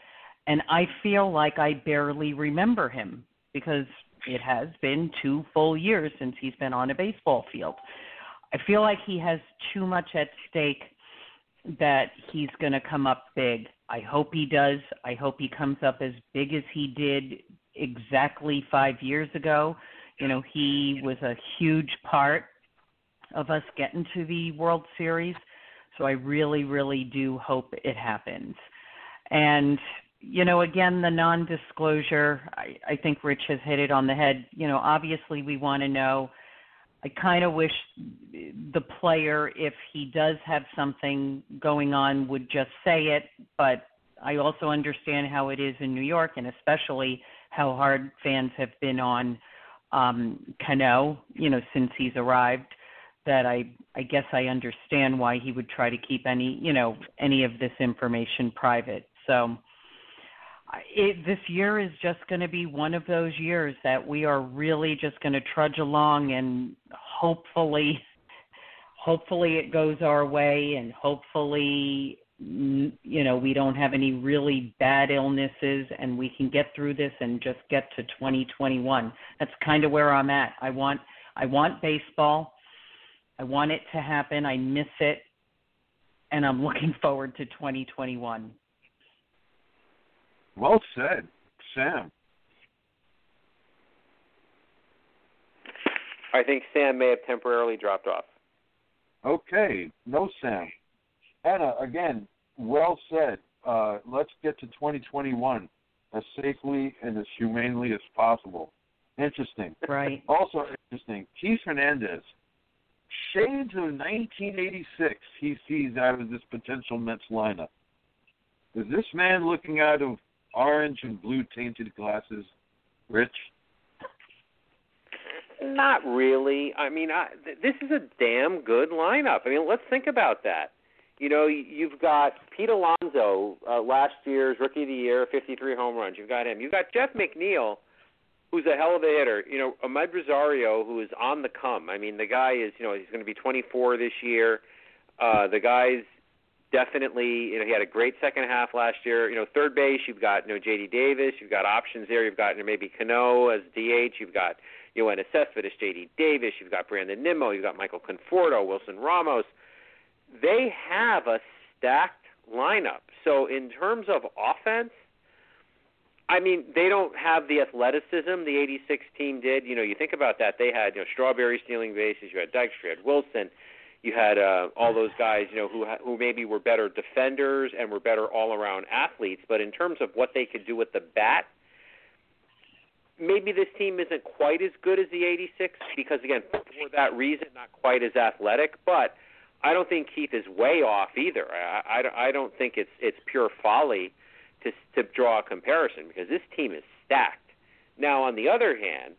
and I feel like I barely remember him because it has been 2 full years since he's been on a baseball field. I feel like he has too much at stake that he's going to come up big. I hope he does. I hope he comes up as big as he did exactly 5 years ago. You know, he was a huge part of us getting to the World Series. So I really, really do hope it happens. And, you know, again, the non-disclosure, I think Rich has hit it on the head. You know, obviously we want to know. I kind of wish the player, if he does have something going on, would just say it. But I also understand how it is in New York, and especially how hard fans have been on Cano, you know, since he's arrived, that I guess I understand why he would try to keep any, you know, any of this information private. So this year is just going to be one of those years that we are really just going to trudge along, and hopefully it goes our way, and hopefully, you know, we don't have any really bad illnesses and we can get through this and just get to 2021. That's kind of where I'm at. I want baseball. I want it to happen. I miss it. And I'm looking forward to 2021. Well said, Sam. I think Sam may have temporarily dropped off. Okay. No, Sam. Anna, again, well said. Let's get to 2021 as safely and as humanely as possible. Interesting. Right. Also interesting, Keith Hernandez, shades of 1986 he sees out of this potential Mets lineup. Is this man looking out of orange and blue tainted glasses, Rich? Not really. I mean, this is a damn good lineup. I mean, let's think about that. You know, you've got Pete Alonso, last year's Rookie of the Year, 53 home runs. You've got him. You've got Jeff McNeil, who's a hell of a hitter. You know, Ahmed Rosario, who is on the come. I mean, the guy is, you know, he's going to be 24 this year. The guy's definitely, you know, he had a great second half last year. You know, third base, you've got, you know, JD Davis. You've got options there. You've got, you know, maybe Cano as DH. You've got Yoenis Cespedes, JD Davis. You've got Brandon Nimmo. You've got Michael Conforto, Wilson Ramos. They have a stacked lineup. So in terms of offense, I mean, they don't have the athleticism the 86 team did. You know, you think about that. They had, you know, Strawberry stealing bases. You had Dykstra, you had Wilson. You had all those guys, you know, who maybe were better defenders and were better all-around athletes. But in terms of what they could do with the bat, maybe this team isn't quite as good as the 86 because, again, for that reason, not quite as athletic. But I don't think Keith is way off either. I don't think it's pure folly to draw a comparison because this team is stacked. Now, on the other hand,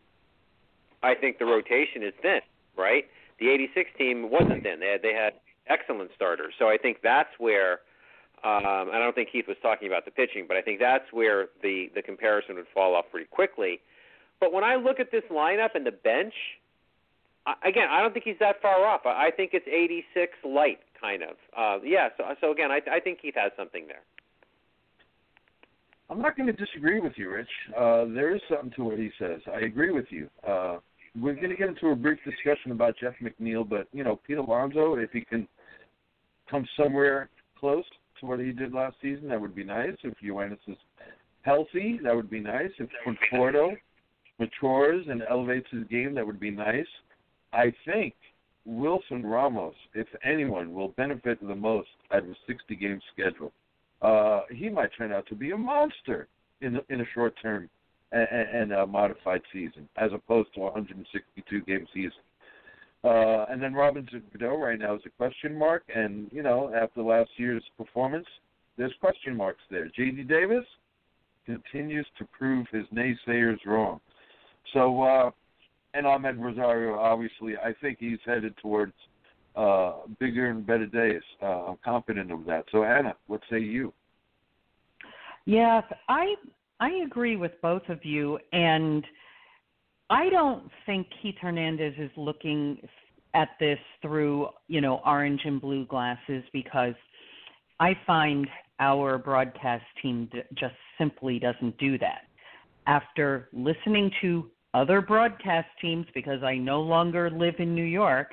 I think the rotation is thin, right? The 86 team wasn't thin. They had excellent starters. So I think that's where, and I don't think Keith was talking about the pitching, but I think that's where the comparison would fall off pretty quickly. But when I look at this lineup and the bench, again, I don't think he's that far off. I think it's 86 light, kind of. Yeah, so again, I think Keith has something there. I'm not going to disagree with you, Rich. There is something to what he says. I agree with you. We're going to get into a brief discussion about Jeff McNeil, but, you know, Pete Alonso, if he can come somewhere close to what he did last season, that would be nice. If Yoenis is healthy, that would be nice. If Conforto matures and elevates his game, that would be nice. I think Wilson Ramos, if anyone, will benefit the most out of a 60-game schedule. He might turn out to be a monster in a short-term and a modified season, as opposed to a 162-game season. And then Robinson Cano right now is a question mark, and, you know, after last year's performance, there's question marks there. J.D. Davis continues to prove his naysayers wrong. So, and Ahmed Rosario, obviously, I think he's headed towards bigger and better days. I'm confident of that. So, Anna, what say you? Yes, I agree with both of you, and I don't think Keith Hernandez is looking at this through, you know, orange and blue glasses, because I find our broadcast team just simply doesn't do that. After listening to other broadcast teams, because I no longer live in New York,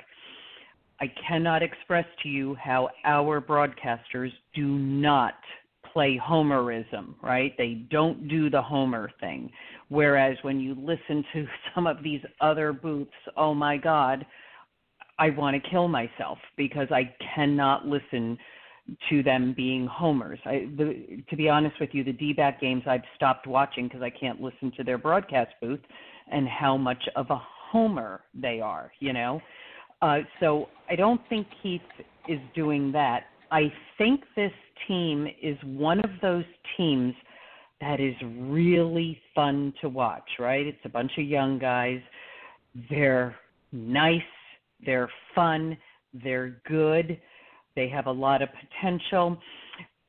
I cannot express to you how our broadcasters do not play homerism, right? They don't do the homer thing. Whereas when you listen to some of these other booths, oh my God, I want to kill myself because I cannot listen to them being homers. To be honest with you, the D-back games I've stopped watching because I can't listen to their broadcast booth and how much of a homer they are, you know? So I don't think Keith is doing that. I think this team is one of those teams that is really fun to watch, right? It's a bunch of young guys. They're nice. They're fun. They're good. They have a lot of potential.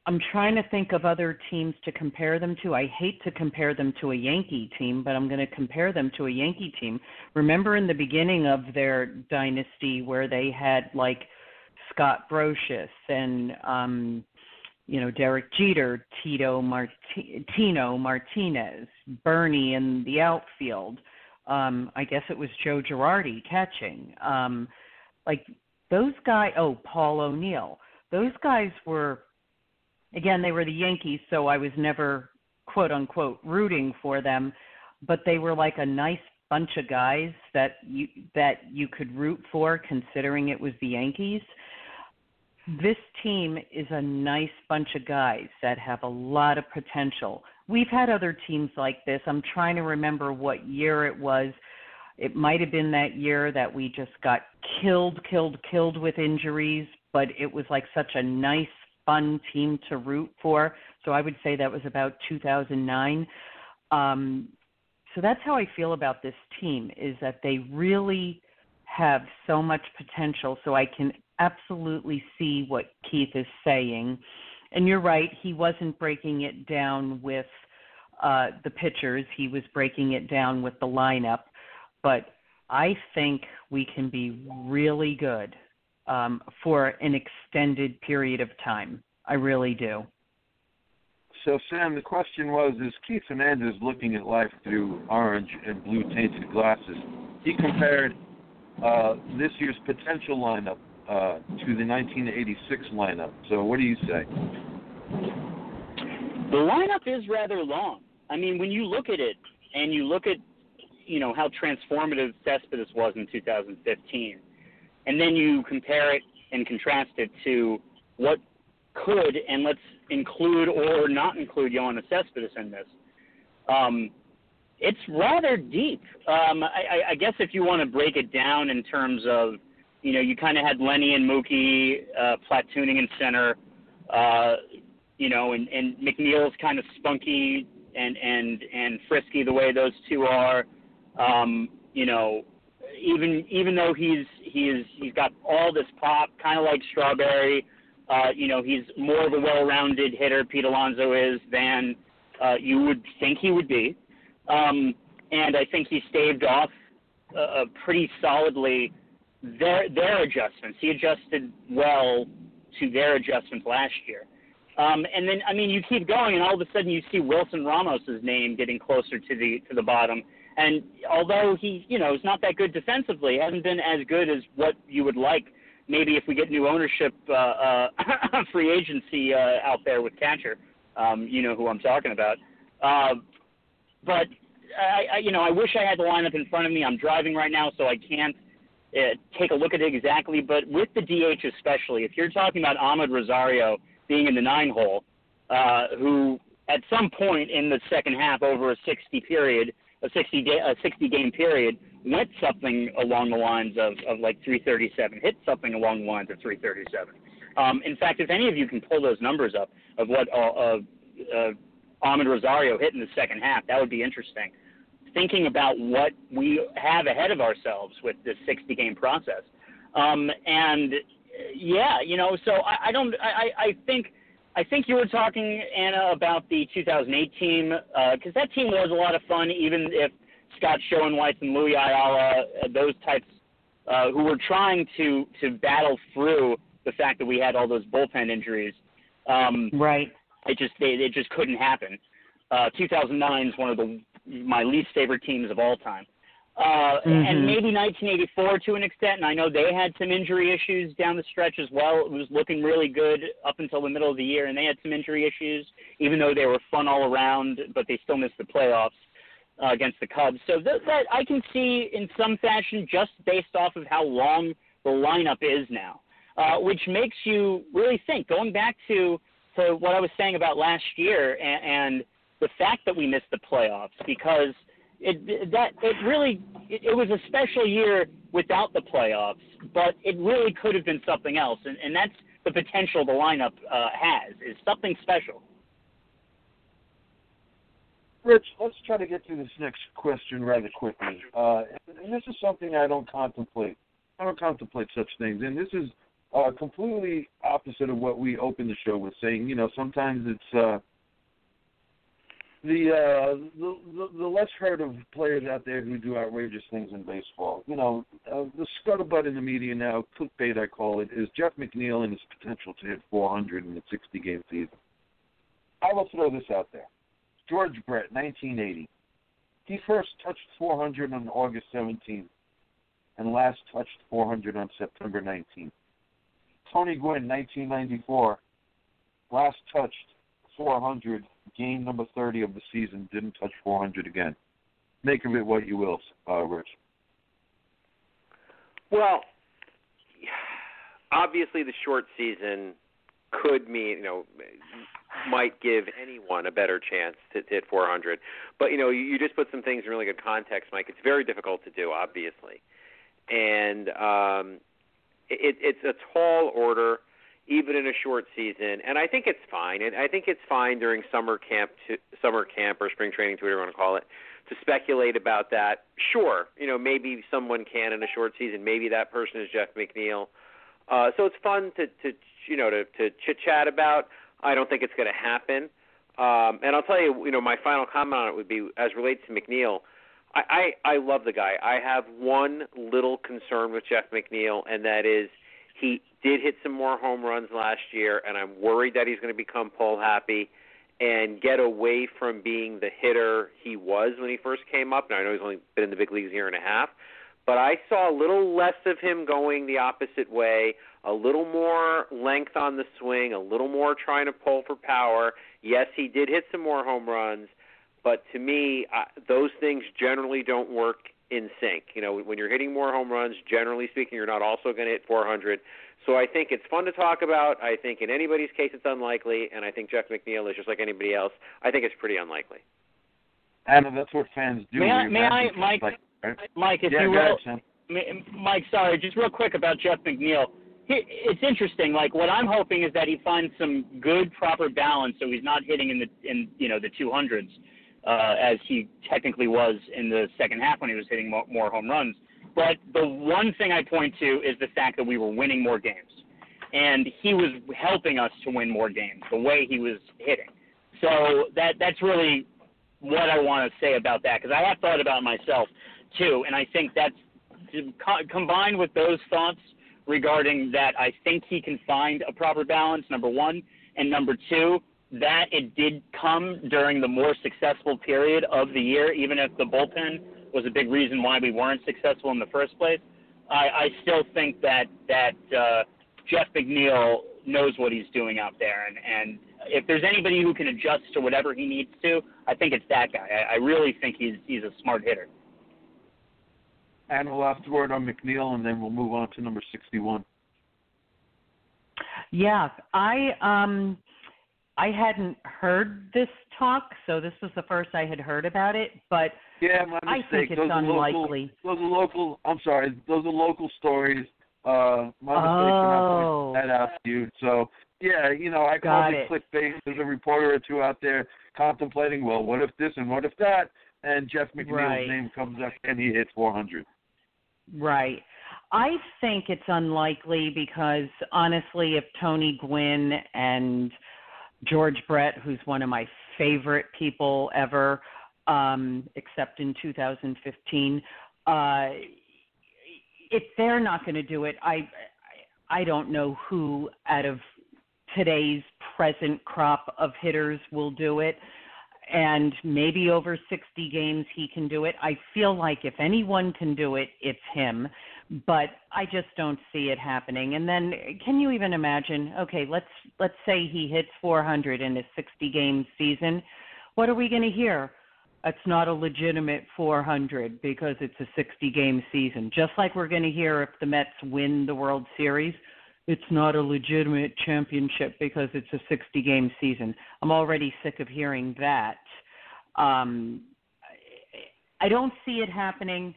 I'm trying to think of other teams to compare them to. I hate to compare them to a Yankee team, but I'm going to compare them to a Yankee team. Remember in the beginning of their dynasty where they had like Scott Brocious and, Derek Jeter, Tino Martinez, Bernie in the outfield. I guess it was Joe Girardi catching. Those guys, Paul O'Neill. Those guys were, again, they were the Yankees, so I was never, quote unquote, rooting for them, but they were like a nice bunch of guys that you could root for, considering it was the Yankees. This team is a nice bunch of guys that have a lot of potential. We've had other teams like this. I'm trying to remember what year it was. It might have been that year that we just got killed with injuries, but it was like such a nice, fun team to root for. So I would say that was about 2009. So that's how I feel about this team, is that they really have so much potential. So I can absolutely see what Keith is saying. And you're right, he wasn't breaking it down with the pitchers. He was breaking it down with the lineup. But I think we can be really good for an extended period of time. I really do. So, Sam, the question was, is Keith Hernandez looking at life through orange and blue tinted glasses? He compared this year's potential lineup to the 1986 lineup. So what do you say? The lineup is rather long. I mean, when you look at it and you look at, how transformative Cespedes was in 2015, and then you compare it and contrast it to what could, and let's include or not include Yoenis Cespedes in this. It's rather deep. I guess if you want to break it down in terms of, you kind of had Lenny and Mookie platooning in center, and McNeil's kind of spunky and frisky the way those two are. Even though he's got all this pop, kind of like Strawberry. He's more of a well-rounded hitter, Pete Alonso is, than you would think he would be. And I think he staved off pretty solidly their adjustments. He adjusted well to their adjustments last year. And then, you keep going, and all of a sudden you see Wilson Ramos' name getting closer to the bottom. And although he, is not that good defensively, hasn't been as good as what you would like. Maybe if we get new ownership, free agency out there with catcher, who I'm talking about. But I wish I had the lineup in front of me. I'm driving right now, so I can't take a look at it exactly. But with the DH especially, if you're talking about Ahmed Rosario being in the 9-hole, who at some point in the second half over a 60-game period, went something along the lines of like 337, hit something along the lines of 337. In fact, if any of you can pull those numbers up of what Ahmed Rosario hit in the second half, that would be interesting. Thinking about what we have ahead of ourselves with this 60-game process. I think you were talking, Anna, about the 2008 team, because that team was a lot of fun, even if Scott Schoenweis and Louis Ayala, those types who were trying to battle through the fact that we had all those bullpen injuries. Right. It just couldn't happen. 2009 is one of my least favorite teams of all time. And maybe 1984 to an extent, and I know they had some injury issues down the stretch as well. It was looking really good up until the middle of the year, and they had some injury issues, even though they were fun all around, but they still missed the playoffs. against the Cubs. So that I can see in some fashion just based off of how long the lineup is now, which makes you really think. Going back to what I was saying about last year and the fact that we missed the playoffs, because it was a special year without the playoffs, but it really could have been something else, and that's the potential the lineup has, is something special. Rich, let's try to get through this next question rather quickly. And this is something I don't contemplate. I don't contemplate such things. And this is completely opposite of what we opened the show with, saying, you know, sometimes it's the less heard of players out there who do outrageous things in baseball. You know, the scuttlebutt in the media now, clickbait I call it, is Jeff McNeil and his potential to hit 400 in the 60-game season. I will throw this out there. George Brett, 1980. He first touched 400 on August 17th and last touched 400 on September 19th. Tony Gwynn, 1994, last touched 400, game number 30 of the season, didn't touch 400 again. Make of it what you will, Rich. Well, obviously the short season could mean, you know, might give anyone a better chance to hit 400. But, you know, you just put some things in really good context, Mike. It's very difficult to do, obviously. And it's a tall order, even in a short season. And I think it's fine. And I think it's fine during summer camp or spring training, whatever you want to call it, to speculate about that. Sure, you know, maybe someone can in a short season. Maybe that person is Jeff McNeil. So it's fun to chit-chat about. I don't think it's going to happen. And I'll tell you, you know, my final comment on it would be, as relates to McNeil, I love the guy. I have one little concern with Jeff McNeil, and that is he did hit some more home runs last year, and I'm worried that he's going to become Paul Happy and get away from being the hitter he was when he first came up. Now, I know he's only been in the big leagues a year and a half, but I saw a little less of him going the opposite way, a little more length on the swing, a little more trying to pull for power. Yes, he did hit some more home runs, but to me, those things generally don't work in sync. You know, when you're hitting more home runs, generally speaking, you're not also going to hit 400. So I think it's fun to talk about. I think in anybody's case it's unlikely, and I think Jeff McNeil is just like anybody else. I think it's pretty unlikely. Adam, that's what fans do. May I Mike? Like, right? Mike, if you will. Mike, sorry, just real quick about Jeff McNeil. It's interesting. Like, what I'm hoping is that he finds some good, proper balance, so he's not hitting in the 200s, as he technically was in the second half when he was hitting more home runs. But the one thing I point to is the fact that we were winning more games, and he was helping us to win more games the way he was hitting. So that's really what I want to say about that, because I have thought about myself too, and I think that's combined with those thoughts regarding that, I think he can find a proper balance, number one, and number two, that it did come during the more successful period of the year, even if the bullpen was a big reason why we weren't successful in the first place. I still think that Jeff McNeil knows what he's doing out there, and if there's anybody who can adjust to whatever he needs to, I think it's that guy. I really think he's a smart hitter. And we'll have to word on McNeil, and then we'll move on to number 61. Yeah, I hadn't heard this talk, so this was the first I had heard about it, but yeah, my mistake. I think it's unlikely. Those are local stories. My mistake for not pointing that out to you. So, yeah, you know, I called it clickbait. There's a reporter or two out there contemplating, well, what if this and what if that? And Jeff McNeil's name comes up and he hits 400. Right. I think it's unlikely because, honestly, if Tony Gwynn and George Brett, who's one of my favorite people ever, except in 2015, if they're not going to do it, I don't know who out of today's present crop of hitters will do it. And maybe over 60 games he can do it. I feel like if anyone can do it, it's him. But I just don't see it happening. And then can you even imagine, okay, let's say he hits 400 in a 60-game season. What are we going to hear? It's not a legitimate 400 because it's a 60-game season. Just like we're going to hear if the Mets win the World Series, it's not a legitimate championship because it's a 60-game season. I'm already sick of hearing that. I don't see it happening.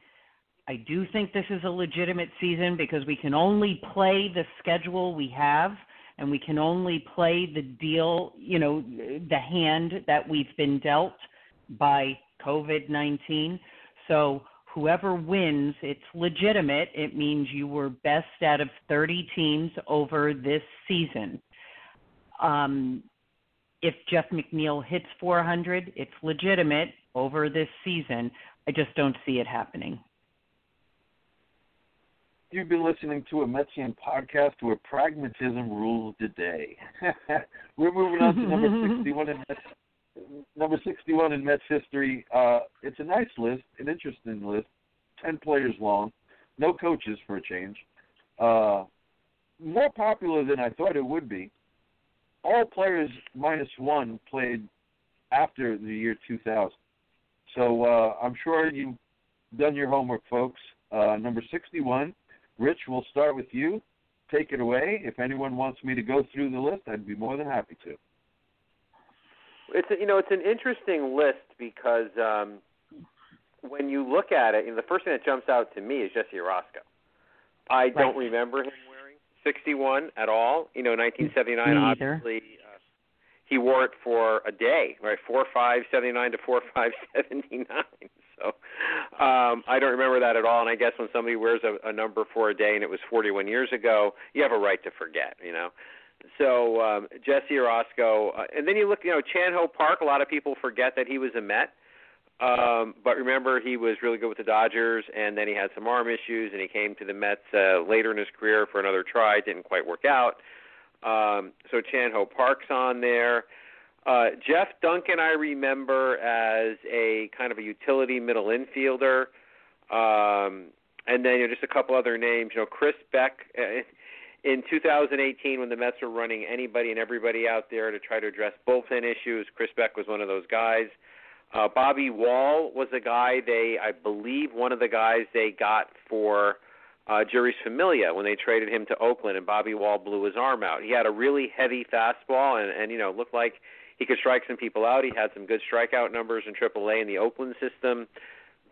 I do think this is a legitimate season because we can only play the schedule we have, and we can only play the deal, you know, the hand that we've been dealt by COVID-19. So whoever wins, it's legitimate. It means you were best out of 30 teams over this season. If Jeff McNeil hits 400, it's legitimate over this season. I just don't see it happening. You've been listening to a Metsian podcast where pragmatism rules the day. We're moving on to number 61 in Mets. Number 61 in Mets history, it's a nice list, an interesting list, 10 players long, no coaches for a change. More popular than I thought it would be. All players minus one played after the year 2000. So I'm sure you've done your homework, folks. Number 61, Rich, we'll start with you. Take it away. If anyone wants me to go through the list, I'd be more than happy to. It's a, you know, it's an interesting list because when you look at it, you know, the first thing that jumps out to me is Jesse Orozco. I don't remember him wearing 61 at all. You know, 1979, obviously, he wore it for a day, right? 4/5/79 to 4/5/79. So I don't remember that at all. And I guess when somebody wears a number for a day and it was 41 years ago, you have a right to forget, you know. So Jesse Orozco, and then you look, you know, Chan-Ho Park, a lot of people forget that he was a Met, but remember he was really good with the Dodgers, and then he had some arm issues, and he came to the Mets later in his career for another try, didn't quite work out. So Chan-Ho Park's on there. Jeff Duncan I remember as a kind of a utility middle infielder, and then, you know, just a couple other names, you know, Chris Beck. In 2018, when the Mets were running anybody and everybody out there to try to address bullpen issues, Chris Beck was one of those guys. Bobby Wall was a guy they, I believe, one of the guys they got for Jerry's Familia when they traded him to Oakland, and Bobby Wall blew his arm out. He had a really heavy fastball and you know, looked like he could strike some people out. He had some good strikeout numbers in AAA in the Oakland system,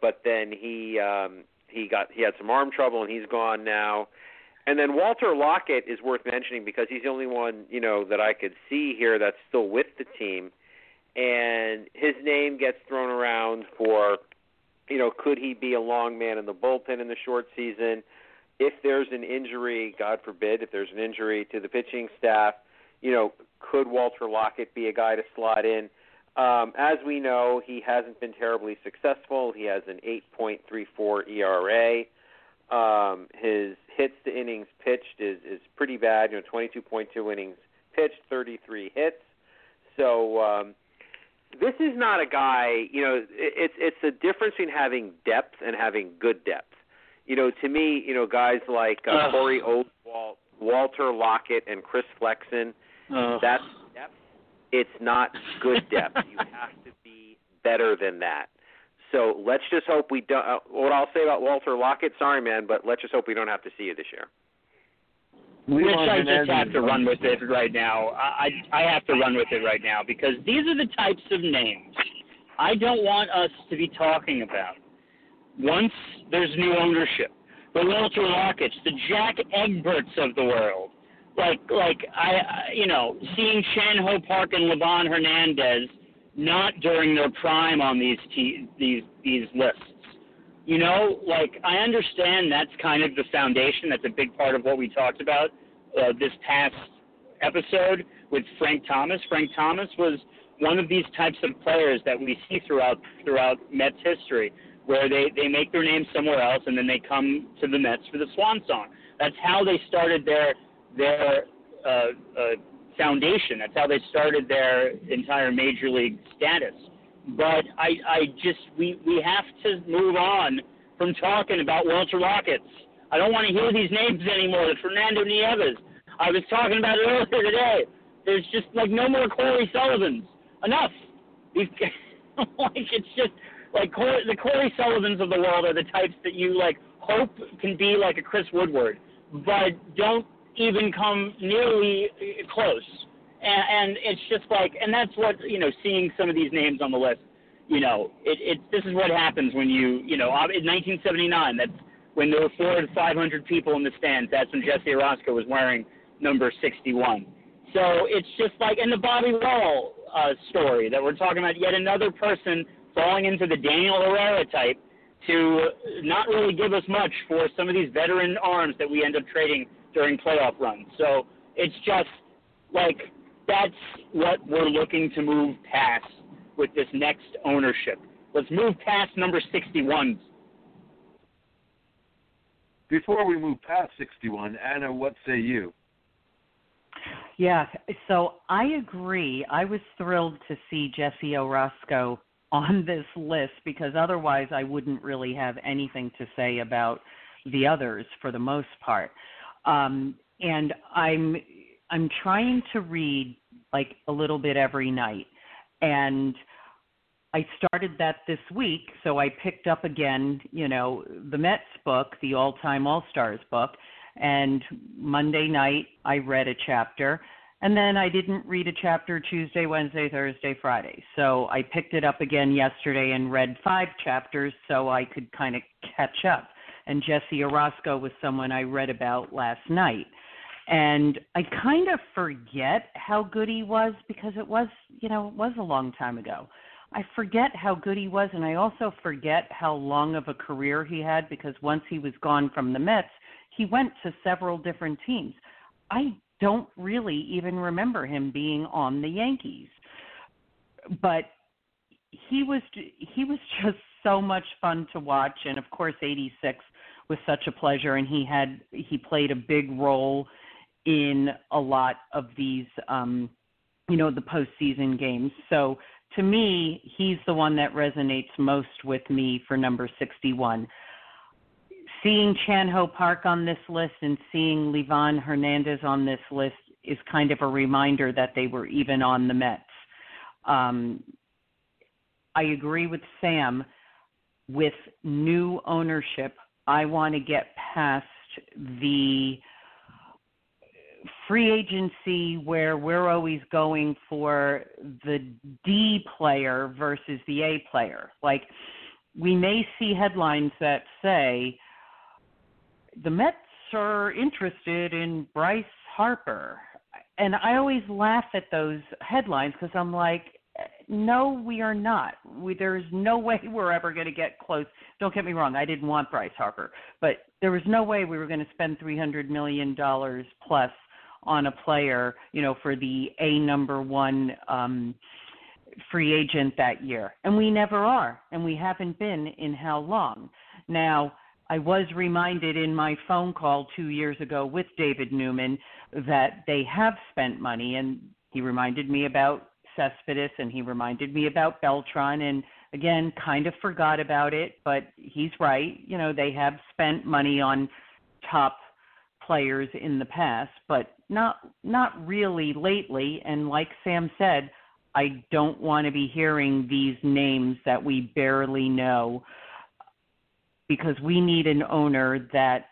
but then he had some arm trouble, and he's gone now. And then Walter Lockett is worth mentioning because he's the only one, you know, that I could see here that's still with the team. And his name gets thrown around for, you know, could he be a long man in the bullpen in the short season? If there's an injury, God forbid, if there's an injury to the pitching staff, you know, could Walter Lockett be a guy to slot in? As we know, he hasn't been terribly successful. He has an 8.34 ERA. His hits to innings pitched is pretty bad, you know, 22.2 innings pitched, 33 hits. So this is not a guy, you know, it's the difference between having depth and having good depth. You know, to me, you know, guys like Corey Oswalt, Walter Lockett, and Chris Flexen, that's depth. It's not good depth. You have to be better than that. So let's just hope we don't – what I'll say about Walter Lockett, sorry, man, but let's just hope we don't have to see you this year. I have to run with it right now because these are the types of names I don't want us to be talking about once there's new ownership. The Walter Locketts, the Jack Egberts of the world, seeing Chan-Ho Park and Livan Hernandez – not during their prime on these lists. You know, like, I understand that's kind of the foundation. That's a big part of what we talked about this past episode with Frank Thomas. Frank Thomas was one of these types of players that we see throughout Mets history where they make their name somewhere else and then they come to the Mets for the swan song. That's how they started their foundation. That's how they started their entire major league status. But we have to move on from talking about Walter Locketts. I don't want to hear these names anymore. The Fernando Nieves. I was talking about it earlier today. There's just no more Corey Sullivans. Enough. Like, it's just like the Corey Sullivans of the world are the types that you like hope can be like a Chris Woodward, but don't even come nearly close. And it's just like, and that's what, you know, seeing some of these names on the list, you know, this is what happens when you know, in 1979, that's when there were 400 to 500 people in the stands. That's when Jesse Orozco was wearing number 61. So it's just like, and the Bobby Wall story that we're talking about, yet another person falling into the Daniel Herrera type to not really give us much for some of these veteran arms that we end up trading during playoff runs. So it's just like, that's what we're looking to move past with this next ownership. Let's move past number 61s. Before we move past 61, Anna, what say you? Yeah, so I agree. I was thrilled to see Jesse Orozco on this list because otherwise I wouldn't really have anything to say about the others for the most part. And I'm trying to read like a little bit every night, and I started that this week. So I picked up again, you know, the Mets book, the All-Time All-Stars book. And Monday night I read a chapter, and then I didn't read a chapter Tuesday, Wednesday, Thursday, Friday. So I picked it up again yesterday and read 5 chapters so I could kind of catch up. And Jesse Orozco was someone I read about last night. And I kind of forget how good he was because it was, you know, it was a long time ago. I forget how good he was, and I also forget how long of a career he had because once he was gone from the Mets, he went to several different teams. I don't really even remember him being on the Yankees, but he was just so much fun to watch. And of course, 86 was such a pleasure. And he played a big role in a lot of these, you know, the postseason games. So to me, he's the one that resonates most with me for number 61. Seeing Chan-Ho Park on this list and seeing Livan Hernandez on this list is kind of a reminder that they were even on the Mets. I agree with Sam. With new ownership, I want to get past the free agency where we're always going for the D player versus the A player. Like, we may see headlines that say, the Mets are interested in Bryce Harper. And I always laugh at those headlines because I'm like, no, we are not. There's no way we're ever going to get close. Don't get me wrong. I didn't want Bryce Harper, but there was no way we were going to spend $300 million plus on a player, you know, for the A number one free agent that year. And we never are. And we haven't been in how long. Now, I was reminded in my phone call 2 years ago with David Newman that they have spent money, and he reminded me about Cespedes, and he reminded me about Beltran, and again, kind of forgot about it, but he's right. You know, they have spent money on top players in the past, but not really lately, and like Sam said, I don't want to be hearing these names that we barely know, because we need an owner that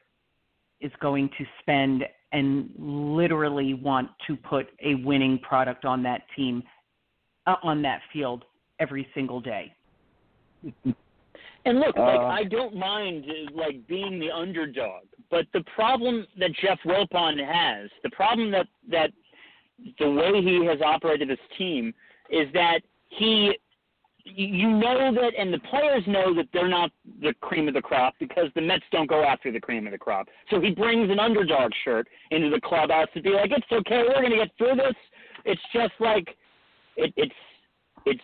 is going to spend and literally want to put a winning product on that team, on that field every single day. And look, like, I don't mind like being the underdog, but the problem that Jeff Wilpon has, the problem that the way he has operated his team is that you know that, and the players know that they're not the cream of the crop because the Mets don't go after the cream of the crop. So he brings an underdog shirt into the clubhouse to be like, it's okay, we're going to get through this. It's just like, it's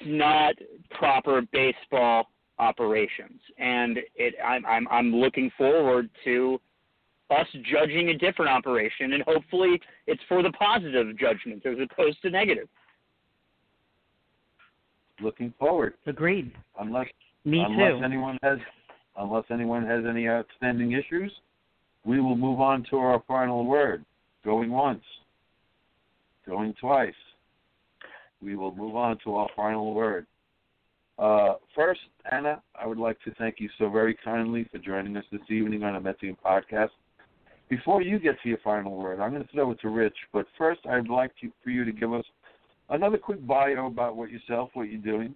not proper baseball operations. And I'm looking forward to us judging a different operation, and hopefully it's for the positive judgment as opposed to negative. Looking forward. Agreed. Unless anyone has any outstanding issues, we will move on to our final word. Going once. Going twice. We will move on to our final word. First, Anna, I would like to thank you so very kindly for joining us this evening on a Metsian Podcast. Before you get to your final word, I'm going to throw it to Rich, but first I'd like to, for you to give us another quick bio about what yourself, what you're doing.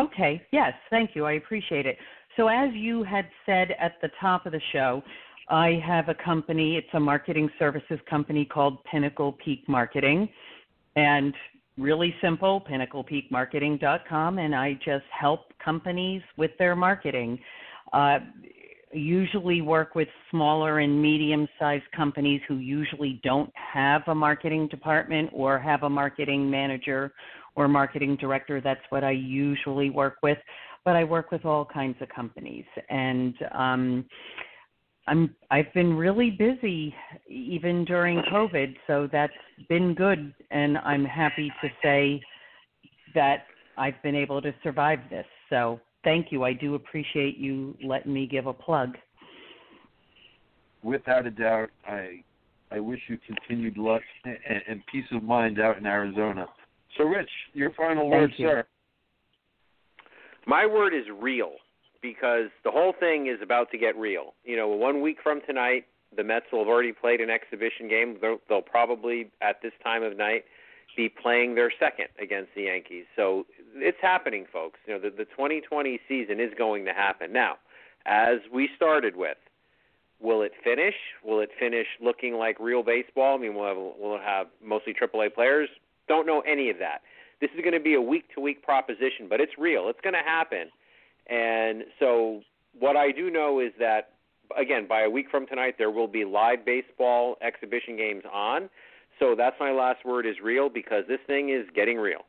Okay, yes, thank you. I appreciate it. So as you had said at the top of the show, I have a company. It's a marketing services company called Pinnacle Peak Marketing, and really simple, pinnaclepeakmarketing.com, and I just help companies with their marketing. Usually work with smaller and medium-sized companies who usually don't have a marketing department or have a marketing manager or marketing director. That's what I usually work with, but I work with all kinds of companies. And I've been really busy even during COVID, so that's been good, and I'm happy to say that I've been able to survive this. So thank you. I do appreciate you letting me give a plug. Without a doubt, I wish you continued luck and peace of mind out in Arizona. So, Rich, your final word, sir. My word is real, because the whole thing is about to get real. You know, 1 week from tonight, the Mets will have already played an exhibition game. They'll probably, at this time of night, be playing their second against the Yankees. So it's happening, folks. You know, the 2020 season is going to happen. Now, as we started with, will it finish? Will it finish looking like real baseball? I mean, we'll have mostly AAA players. Don't know any of that. This is going to be a week-to-week proposition, but it's real. It's going to happen. And so what I do know is that, again, by a week from tonight, there will be live baseball exhibition games on. So that's my last word is real, because this thing is getting real.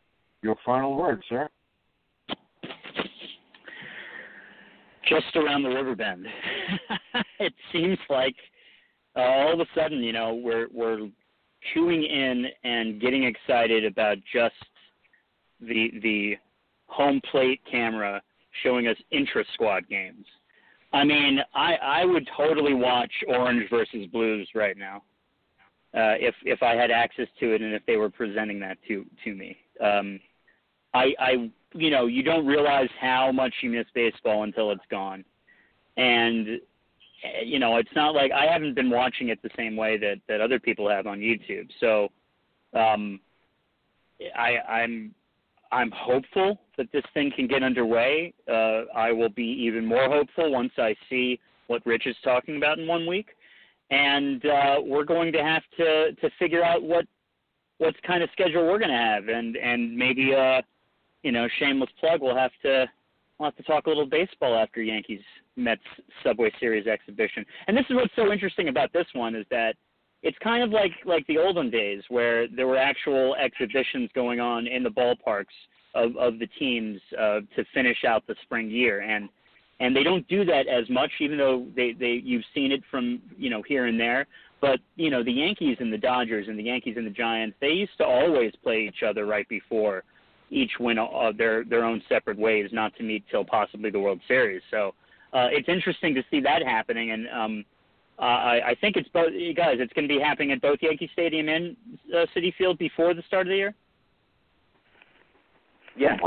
Your final word, sir. Just around the river bend. It seems like all of a sudden, you know, we're chewing in and getting excited about just the home plate camera showing us intra-squad games. I mean, I would totally watch Orange versus Blues right now. If I had access to it and if they were presenting that to me. I you know, you don't realize how much you miss baseball until it's gone. And, you know, it's not like I haven't been watching it the same way that other people have on YouTube. So I'm hopeful that this thing can get underway. I will be even more hopeful once I see what Rich is talking about in 1 week. And we're going to have to figure out what kind of schedule we're going to have, and maybe you know, shameless plug, we'll have to talk a little baseball after Yankees Mets Subway Series exhibition. And this is what's so interesting about this one is that it's kind of like the olden days where there were actual exhibitions going on in the ballparks of the teams to finish out the spring year. And they don't do that as much, even though you've seen it from, you know, here and there. But, you know, the Yankees and the Dodgers and the Yankees and the Giants, they used to always play each other right before each went their own separate ways, not to meet till possibly the World Series. So it's interesting to see that happening. And I think it's both, guys, it's going to be happening at both Yankee Stadium and Citi Field before the start of the year. Yeah.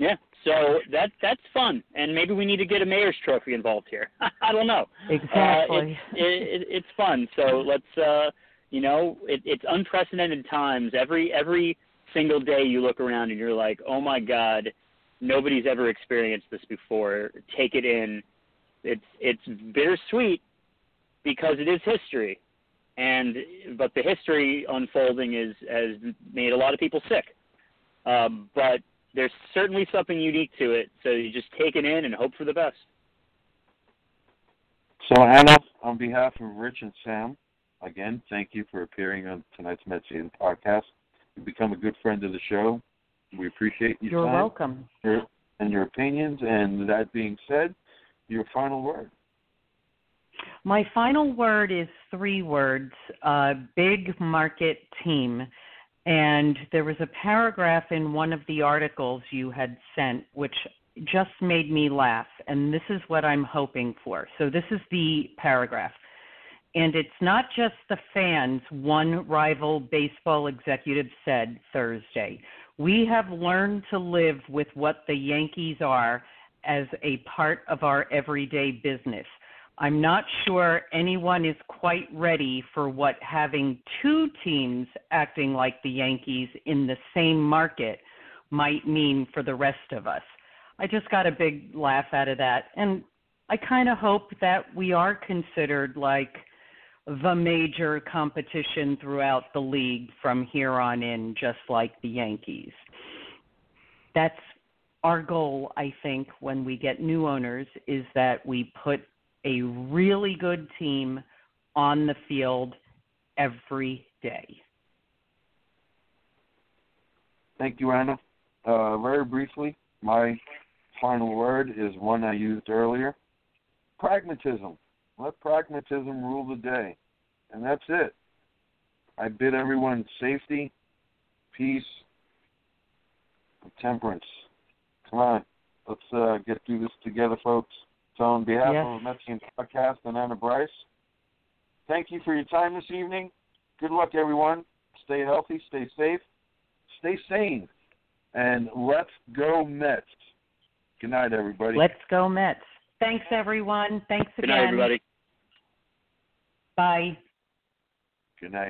Yeah. So that's fun, and maybe we need to get a mayor's trophy involved here. I don't know. Exactly. It's fun. So let's, you know, it's unprecedented times. Every single day you look around and you're like, oh my God, nobody's ever experienced this before. Take it in. It's bittersweet because it is history, but the history unfolding has made a lot of people sick, but. There's certainly something unique to it, so you just take it in and hope for the best. So, Anna, on behalf of Rich and Sam, again, thank you for appearing on tonight's Metsian Podcast. You've become a good friend of the show. We appreciate your time. You're welcome. And your opinions, and that being said, your final word. My final word is three words, big market team. And there was a paragraph in one of the articles you had sent, which just made me laugh. And this is what I'm hoping for. So this is the paragraph. And it's not just the fans, one rival baseball executive said Thursday. We have learned to live with what the Yankees are as a part of our everyday business. I'm not sure anyone is quite ready for what having two teams acting like the Yankees in the same market might mean for the rest of us. I just got a big laugh out of that. And I kind of hope that we are considered like the major competition throughout the league from here on in, just like the Yankees. That's our goal, I think, when we get new owners, is that we put a really good team on the field every day. Thank you, Anna. Very briefly, my final word is one I used earlier. Pragmatism. Let pragmatism rule the day. And that's it. I bid everyone safety, peace, and temperance. Come on. Let's get through this together, folks. So on behalf of the Metsian Podcast and Anna Brice, thank you for your time this evening. Good luck, everyone. Stay healthy, stay safe, stay sane. And let's go Mets. Good night, everybody. Let's go Mets. Thanks, everyone. Thanks again. Good night, everybody. Bye. Good night.